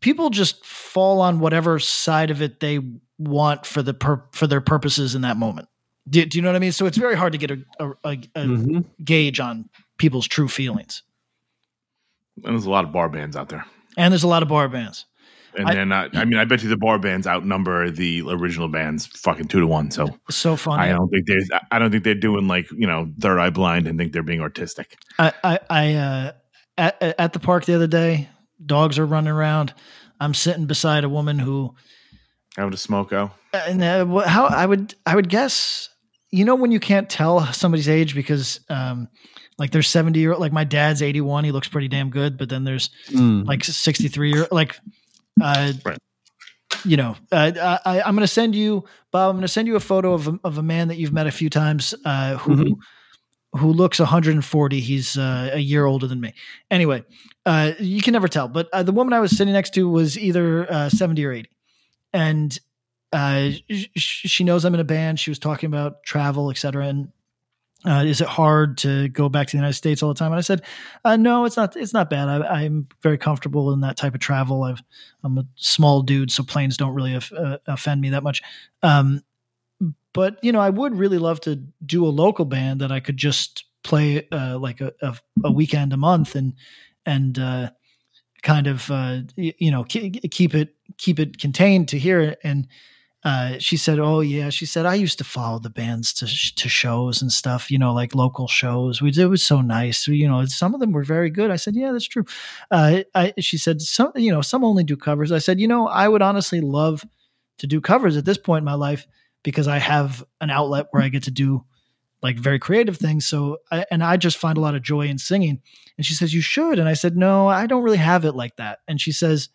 people just fall on whatever side of it they want for their purposes in that moment. Do you know what I mean? So it's very hard to get a gauge on people's true feelings. And there's a lot of bar bands out there. And they're not. I mean, I bet you the bar bands outnumber the original bands fucking 2 to 1. So funny. I don't think they're doing like, you know, Third Eye Blind and think they're being artistic. At the park the other day, dogs are running around. I'm sitting beside a woman who having a smoko. And how I would guess, you know, when you can't tell somebody's age because like there's 70-year-old, like my dad's 81, he looks pretty damn good, but then there's like 63-year-old, like. Right. You know, I'm going to send you, Bob, I'm going to send you a photo of a man that you've met a few times who looks 140. He's a year older than me. Anyway, you can never tell. But the woman I was sitting next to was either 70 or 80. And she knows I'm in a band. She was talking about travel, et cetera. And is it hard to go back to the United States all the time? And I said, no, it's not bad. I'm very comfortable in that type of travel. I'm a small dude, so planes don't really offend me that much. But, you know, I would really love to do a local band that I could just play like a weekend a month and kind of, you know, keep it contained to here. And she said, oh yeah. She said, I used to follow the bands to shows and stuff, you know, like local shows. It was so nice. You know, some of them were very good. I said, yeah, that's true. She said, some only do covers. I said, you know, I would honestly love to do covers at this point in my life because I have an outlet where I get to do like very creative things. So, I just find a lot of joy in singing. And she says, you should. And I said, no, I don't really have it like that. And she says,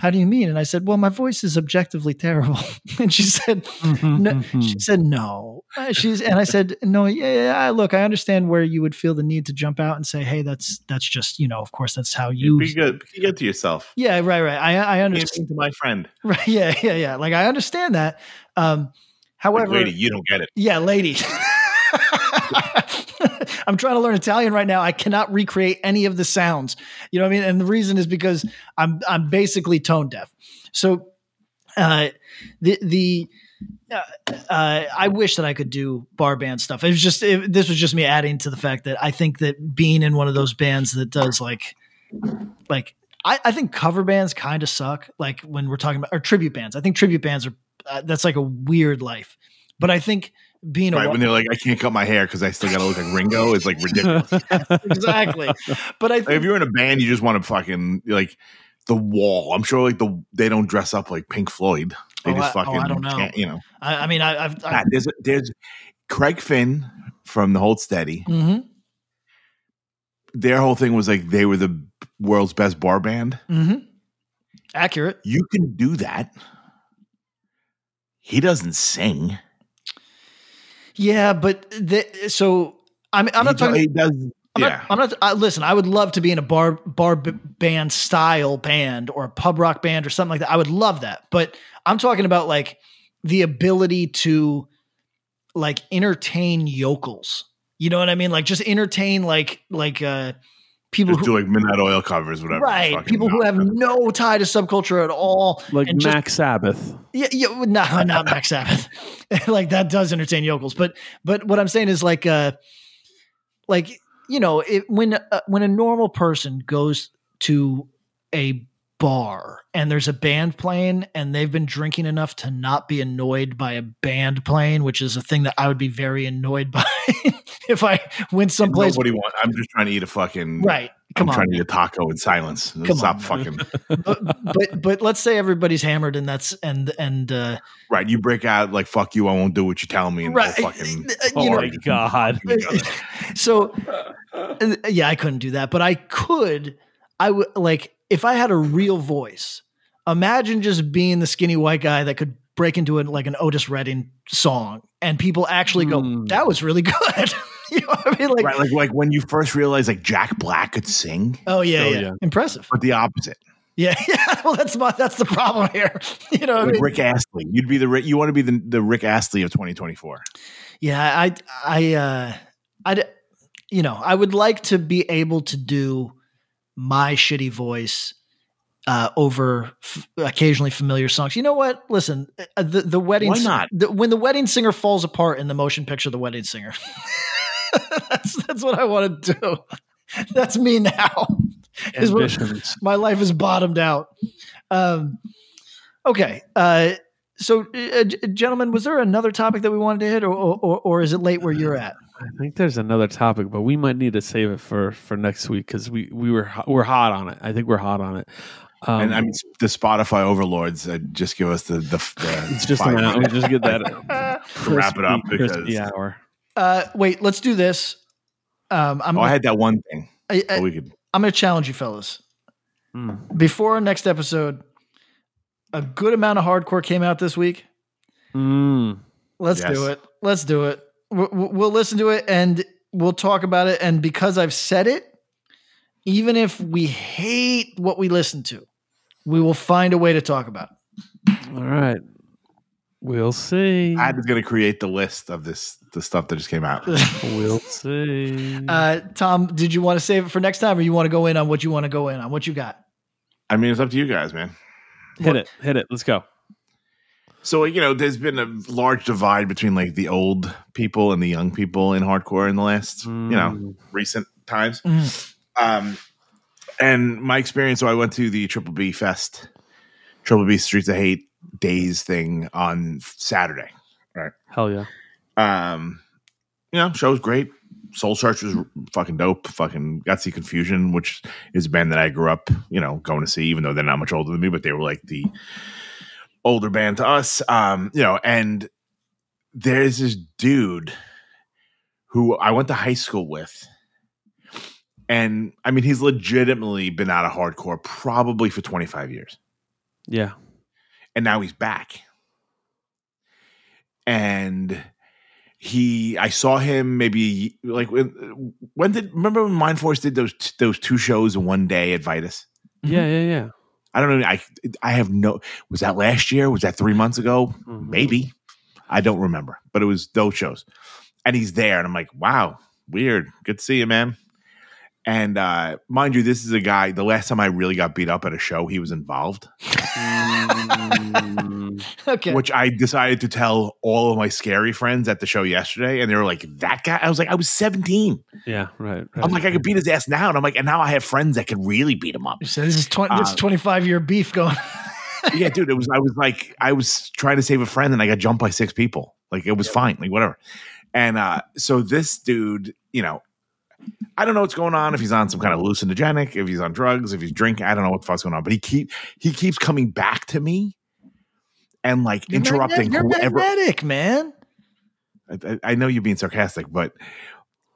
how do you mean? And I said, well, my voice is objectively terrible. And she said, no. And I said, no, yeah, look, I understand where you would feel the need to jump out and say, hey, that's just, you know, of course, that's how you be good to yourself. Yeah, right. I understand to my friend. Right. Yeah. Like I understand that. However, like, lady, you don't get it. Yeah, lady. I'm trying to learn Italian right now. I cannot recreate any of the sounds. You know what I mean? And the reason is because I'm basically tone deaf. So I wish that I could do bar band stuff. It was just this was just me adding to the fact that I think that being in one of those bands that does like I think cover bands kind of suck. Like when we're talking about or tribute bands, I think tribute bands are that's like a weird life. But I think. Being right, when they're like, I can't cut my hair because I still got to look like Ringo is like ridiculous. Exactly. But I think if you're in a band, you just want to fucking like The Wall. I'm sure like they don't dress up like Pink Floyd. They just fucking I don't know. You know. I mean, there's Craig Finn from the Hold Steady. Mm-hmm. Their whole thing was like they were the world's best bar band. Mm-hmm. Accurate. You can do that. He doesn't sing. Yeah, but so I'm not talking. He does Listen, I would love to be in a bar band style band or a pub rock band or something like that. I would love that. But I'm talking about like the ability to like entertain yokels. You know what I mean? Like just entertain like people just who do like midnight oil covers, whatever. Right. People who have no tie to subculture at all. Like Mac Sabbath. Yeah. No, not Mac Sabbath. Like that does entertain yokels. But what I'm saying is like, you know, when a normal person goes to a bar and there's a band playing and they've been drinking enough to not be annoyed by a band playing, which is a thing that I would be very annoyed by if I went someplace. What do you want? I'm just trying to eat a fucking right. Trying to eat a taco in silence. But let's say everybody's hammered and that's and right. You break out like fuck you. I won't do what you tell me. And right. My God. So yeah, I couldn't do that, but I could. I would like if I had a real voice. Imagine just being the skinny white guy that could break into it like an Otis Redding song, and people actually go, "That was really good." You know what I mean? Like, right, like when you first realize like Jack Black could sing. Oh yeah, yeah. Impressive. But the opposite. Yeah. Well, that's the problem here. You know, what like I mean? Rick Astley. You'd be you want to be the Rick Astley of 2024. Yeah, I you know, I would like to be able to do my shitty voice over occasionally familiar songs. You know what? Listen, the wedding. Why not? When the wedding singer falls apart in the motion picture, The Wedding Singer. That's what I want to do. That's me now. My life is bottomed out. Okay. So, gentlemen, was there another topic that we wanted to hit, or is it late where you're at? I think there's another topic, but we might need to save it for next week because we're hot on it. I think we're hot on it. And I mean, the Spotify overlords just give us the it's just an hour. Just get that wrap it up because the hour. Wait, let's do this. I had that one thing. I'm going to challenge you fellas. Before our next episode, a good amount of hardcore came out this week. Let's do it. We'll listen to it and we'll talk about it. And because I've said it, even if we hate what we listen to, we will find a way to talk about it. All right. We'll see. I'm going to create the list of the stuff that just came out. We'll see. Tom, did you want to save it for next time or you want to go in on what you want to go in on? What you got? I mean, it's up to you guys, man. Hit it. Let's go. So, you know, there's been a large divide between like the old people and the young people in hardcore in the last, you know, recent times. And my experience, so I went to the Triple B Fest, Triple B Streets of Hate Days thing on Saturday. Right. Hell yeah. You know, show was great. Soul Search was fucking dope. Fucking got to see Confusion, which is a band that I grew up, you know, going to see, even though they're not much older than me, but they were like the older band to us. You know, and there's this dude who I went to high school with. And I mean, he's legitimately been out of hardcore probably for 25 years. Yeah. And now he's back. And I saw him maybe like remember when Mindforce did those two shows in one day at Vitus? Yeah. I don't know. I have no, was that last year? Was that 3 months ago? Maybe. I don't remember, but it was those shows. And he's there and I'm like, wow, weird. Good to see you, man. And mind you, this is a guy, the last time I really got beat up at a show, he was involved. Okay. Which I decided to tell all of my scary friends at the show yesterday. And they were like, that guy? I was like, I was 17. Yeah, right. I'm like, I could beat his ass now. And I'm like, and now I have friends that can really beat him up. So this is 25-year beef going. Yeah, dude, it was. I was like, I was trying to save a friend and I got jumped by six people. Like, it was fine. Like, whatever. And so this dude, you know, I don't know what's going on, if he's on some kind of hallucinogenic, if he's on drugs, if he's drinking. I don't know what the fuck's going on, but he keeps coming back to me and like interrupting whoever. You're magnetic, man. I know you're being sarcastic, but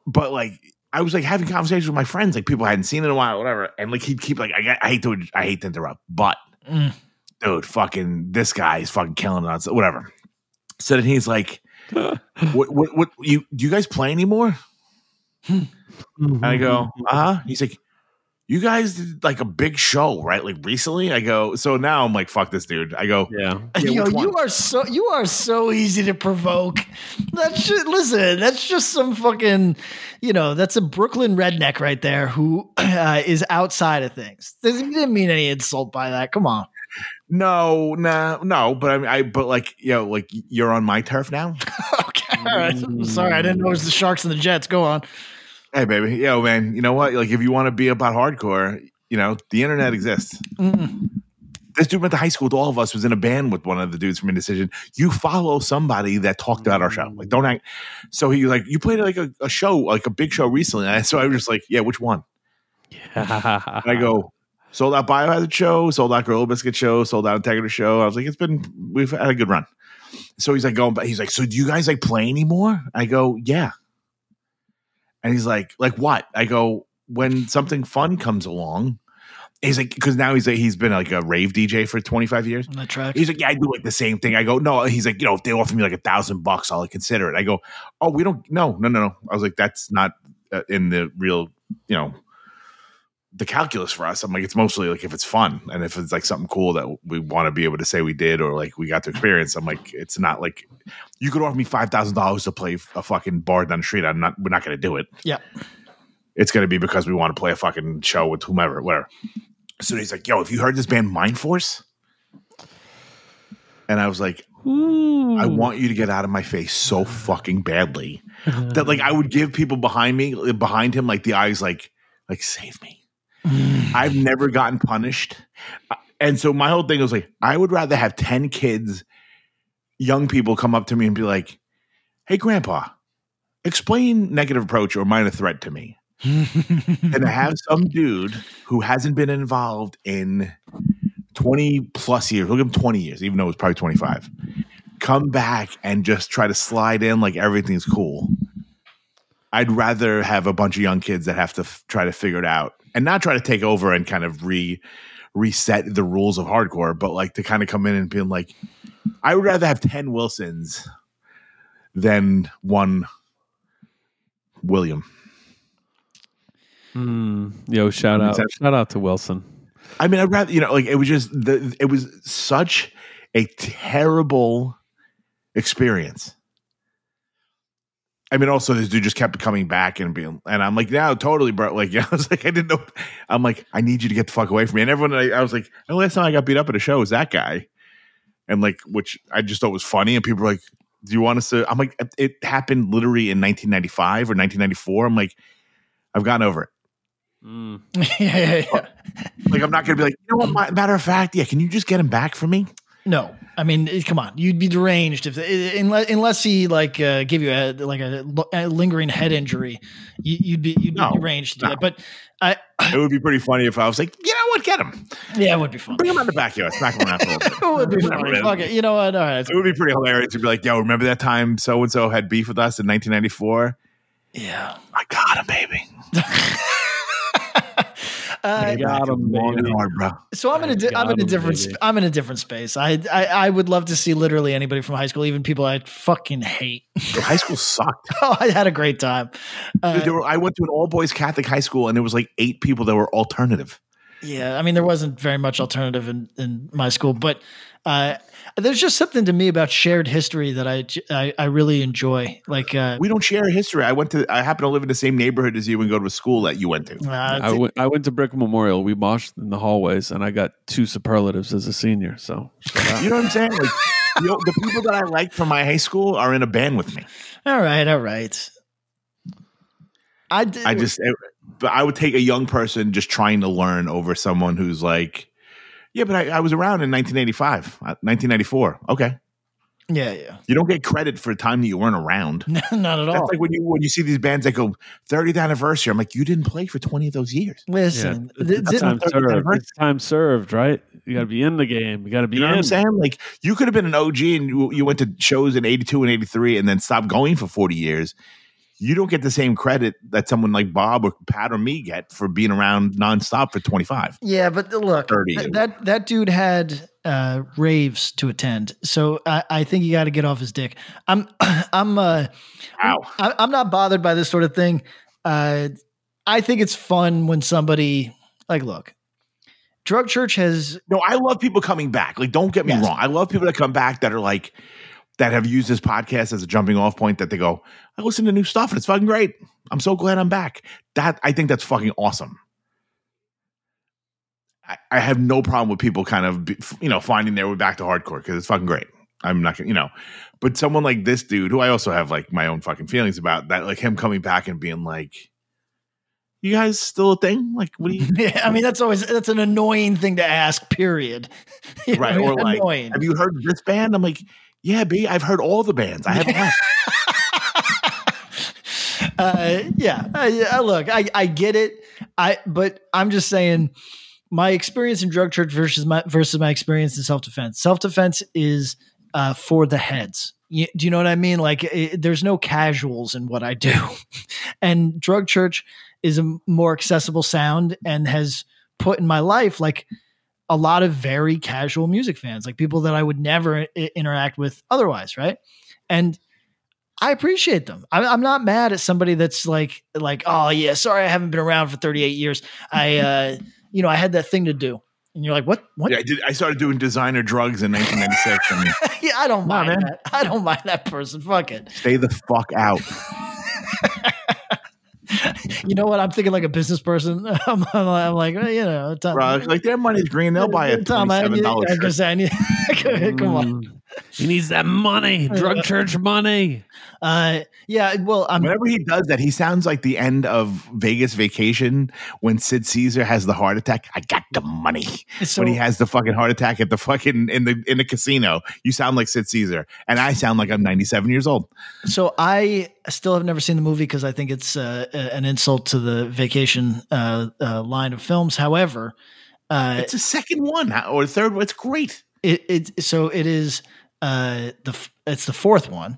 like I was like having conversations with my friends, like people I hadn't seen in a while, whatever, and like he'd keep like I hate to interrupt, but dude, fucking this guy is fucking killing us, whatever. So then he's like, what you guys play anymore? And I go, uh-huh. He's like, you guys did like a big show, right? Like recently? I go, so now I'm like, fuck this dude. I go, yeah. Yo, you are so easy to provoke. That's just some fucking, that's a Brooklyn redneck right there who is outside of things. He didn't mean any insult by that. Come on. No. But I mean, but you're on my turf now. Okay. All right. I'm sorry. I didn't know it was the Sharks and the Jets. Go on. Hey, baby. Yo, man, you know what? Like, if you want to be about hardcore, the internet exists. Mm. This dude went to high school with all of us, was in a band with one of the dudes from Indecision. You follow somebody that talked about our show. Like, don't act. So he like, you played like a show, like a big show recently. And so I was just like, yeah, which one? Yeah. And I go, sold out Biohazard show, sold out Gorilla Biscuit show, sold out Integrity show. I was like, we've had a good run. So he's like going, but he's like, so do you guys like play anymore? I go, yeah. And he's like what? I go, when something fun comes along. He's like, because now he's been like a rave DJ for 25 years. On that track. He's like, yeah, I do like the same thing. I go, no. He's like, if they offer me like $1,000, I'll like, consider it. I go, oh, we don't. No. I was like, that's not in the real, the calculus for us. I'm like, it's mostly like if it's fun and if it's like something cool that we want to be able to say we did or like we got to experience. I'm like, it's not like you could offer me $5,000 to play a fucking bar down the street. We're not going to do it. Yeah, it's going to be because we want to play a fucking show with whomever, whatever. So he's like, yo, have you heard this band Mindforce? And I was like, ooh. I want you to get out of my face so fucking badly that like I would give people behind him, like the eyes, like save me. I've never gotten punished. And so my whole thing was like, I would rather have 10 kids, young people come up to me and be like, hey, grandpa, explain negative approach or minor threat to me. And I have some dude who hasn't been involved in 20 plus years. Look at him, 20 years, even though it was probably 25. Come back and just try to slide in like everything's cool. I'd rather have a bunch of young kids that have to try to figure it out. And not try to take over and kind of reset the rules of hardcore, but like to kind of come in and being like, I would rather have 10 Wilsons than one William. Yo, shout out to Wilson. I mean, I'd rather, like it was just, it was such a terrible experience. I mean, also this dude just kept coming back and I'm like, no, totally, bro. Like, yeah, I was like, I didn't know. I'm like, I need you to get the fuck away from me. And everyone, I was like, the last time I got beat up at a show was that guy, and like, which I just thought was funny. And people were like, do you want us to? I'm like, it happened literally in 1995 or 1994. I'm like, I've gotten over it. Mm. Yeah. Like, I'm not gonna be like, matter of fact, yeah. Can you just get him back for me? No, I mean, come on. You'd be deranged unless he like gave you a lingering head injury. You'd be deranged to do that. But it would be pretty funny if I was like, you know what, get him. Yeah, it would be funny. Bring him out the backyard, smack him around a little bit. It would be funny. Fuck it. You know what? All right. It would be pretty hilarious to be like, yo, remember that time so and so had beef with us in 1994? Yeah, I got him, baby. So I'm in a different space. I would love to see literally anybody from high school, even people I fucking hate. High school sucked. Oh, I had a great time. I went to an all boys Catholic high school, and there was like 8 people that were alternative. Yeah, I mean, there wasn't very much alternative in my school, but there's just something to me about shared history that I really enjoy. Like we don't share history. I happen to live in the same neighborhood as you and go to a school that you went to. I went to Brick Memorial. We moshed in the hallways, and I got 2 superlatives as a senior. So you know what I'm saying? Like, the people that I liked from my high school are in a band with me. All right. But I would take a young person just trying to learn over someone who's like, yeah, but I was around in 1985, 1994. Okay. Yeah. You don't get credit for a time that you weren't around. Not at all. That's like when you see these bands that go 30th anniversary. I'm like, you didn't play for 20 of those years. Listen, it's time served, right? You got to be in the game. You got to be in. You know what I'm saying? Like, you could have been an OG and you went to shows in 82 and 83 and then stopped going for 40 years. You don't get the same credit that someone like Bob or Pat or me get for being around nonstop for 25. Yeah, but look, that dude had raves to attend, so I think you got to get off his dick. I'm not bothered by this sort of thing. I think it's fun when somebody like, look, Drug Church has. No, I love people coming back. Like, don't get me wrong. I love people that come back that are like, that have used this podcast as a jumping off point, that they go, I listen to new stuff and it's fucking great. I'm so glad I'm back. That, I think that's fucking awesome. I have no problem with people kind of, you know, finding their way back to hardcore because it's fucking great. I'm not gonna, you know, but someone like this dude, who I also have like my own fucking feelings about, that like him coming back and being like, you guys still a thing? Like, what do you? Yeah, I mean, that's an annoying thing to ask, period. Right. Or like, annoying. Have you heard this band? I'm like, yeah, B, I've heard all the bands. I haven't left. Look, I get it. But I'm just saying my experience in Drug Church versus my experience in Self-Defense. Self-Defense is for the heads. Do you know what I mean? Like, there's no casuals in what I do. And Drug Church is a more accessible sound and has put in my life, like, a lot of very casual music fans, like people that I would never interact with otherwise. Right. And I appreciate them. I'm not mad at somebody that's like, oh yeah, sorry, I haven't been around for 38 years. I had that thing to do. And you're like, what? Yeah, I started doing designer drugs in 1996. Yeah. I don't mind that. I don't mind that person. Fuck it. Stay the fuck out. You know what? I'm thinking like a business person. I'm like, well, you know, Tom, bro, like their money's green. They'll buy it. $27. Come on. He needs that money. Drug Church money. Yeah. Well, whenever he does that, he sounds like the end of Vegas Vacation when Sid Caesar has the heart attack. I got the money. So, when he has the fucking heart attack at the fucking in the casino, you sound like Sid Caesar, and I sound like I'm 97 years old. So I still have never seen the movie because I think it's an insult to the Vacation line of films. However, it's the second one or the third one. It's great. It's the fourth one,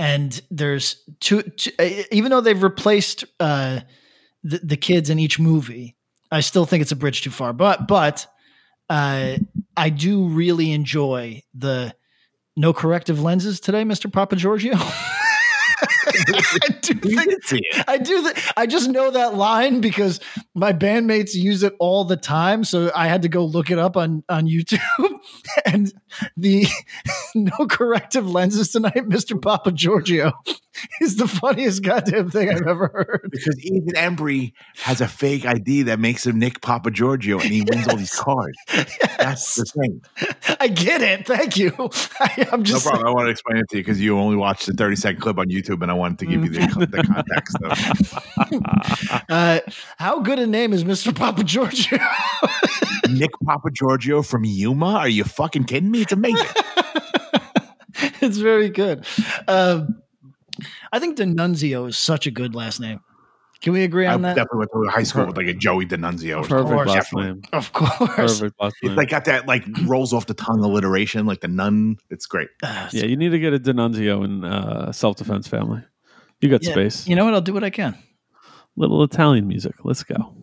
and there's two even though they've replaced the kids in each movie, I still think it's a bridge too far. But I do really enjoy the no corrective lenses today, Mr. Papa Giorgio. I just know that line because my bandmates use it all the time. So I had to go look it up on YouTube. And the no corrective lenses tonight, Mr. Papa Giorgio, is the funniest goddamn thing I've ever heard. Because Ethan Embry has a fake ID that makes him Nick Papa Giorgio, and he wins all these cards. Yes. That's the thing. I get it. Thank you. I'm just no problem. I want to explain it to you because you only watched the 30-second clip on YouTube, and I wanted to give you the context. How good a name is Mr. Papa Giorgio? Nick Papa Giorgio from Yuma? Are you fucking kidding me? It's amazing. It's very good. I think D'Annunzio is such a good last name. Can we agree on that? I definitely went to high school with like a Joey D'Annunzio. Perfect last name. Of course. It's like got that like rolls off the tongue alliteration, like the nun. It's great. Yeah, you need to get a D'Annunzio in Self-Defense Family. You got space. You know what? I'll do what I can. Little Italian music. Let's go.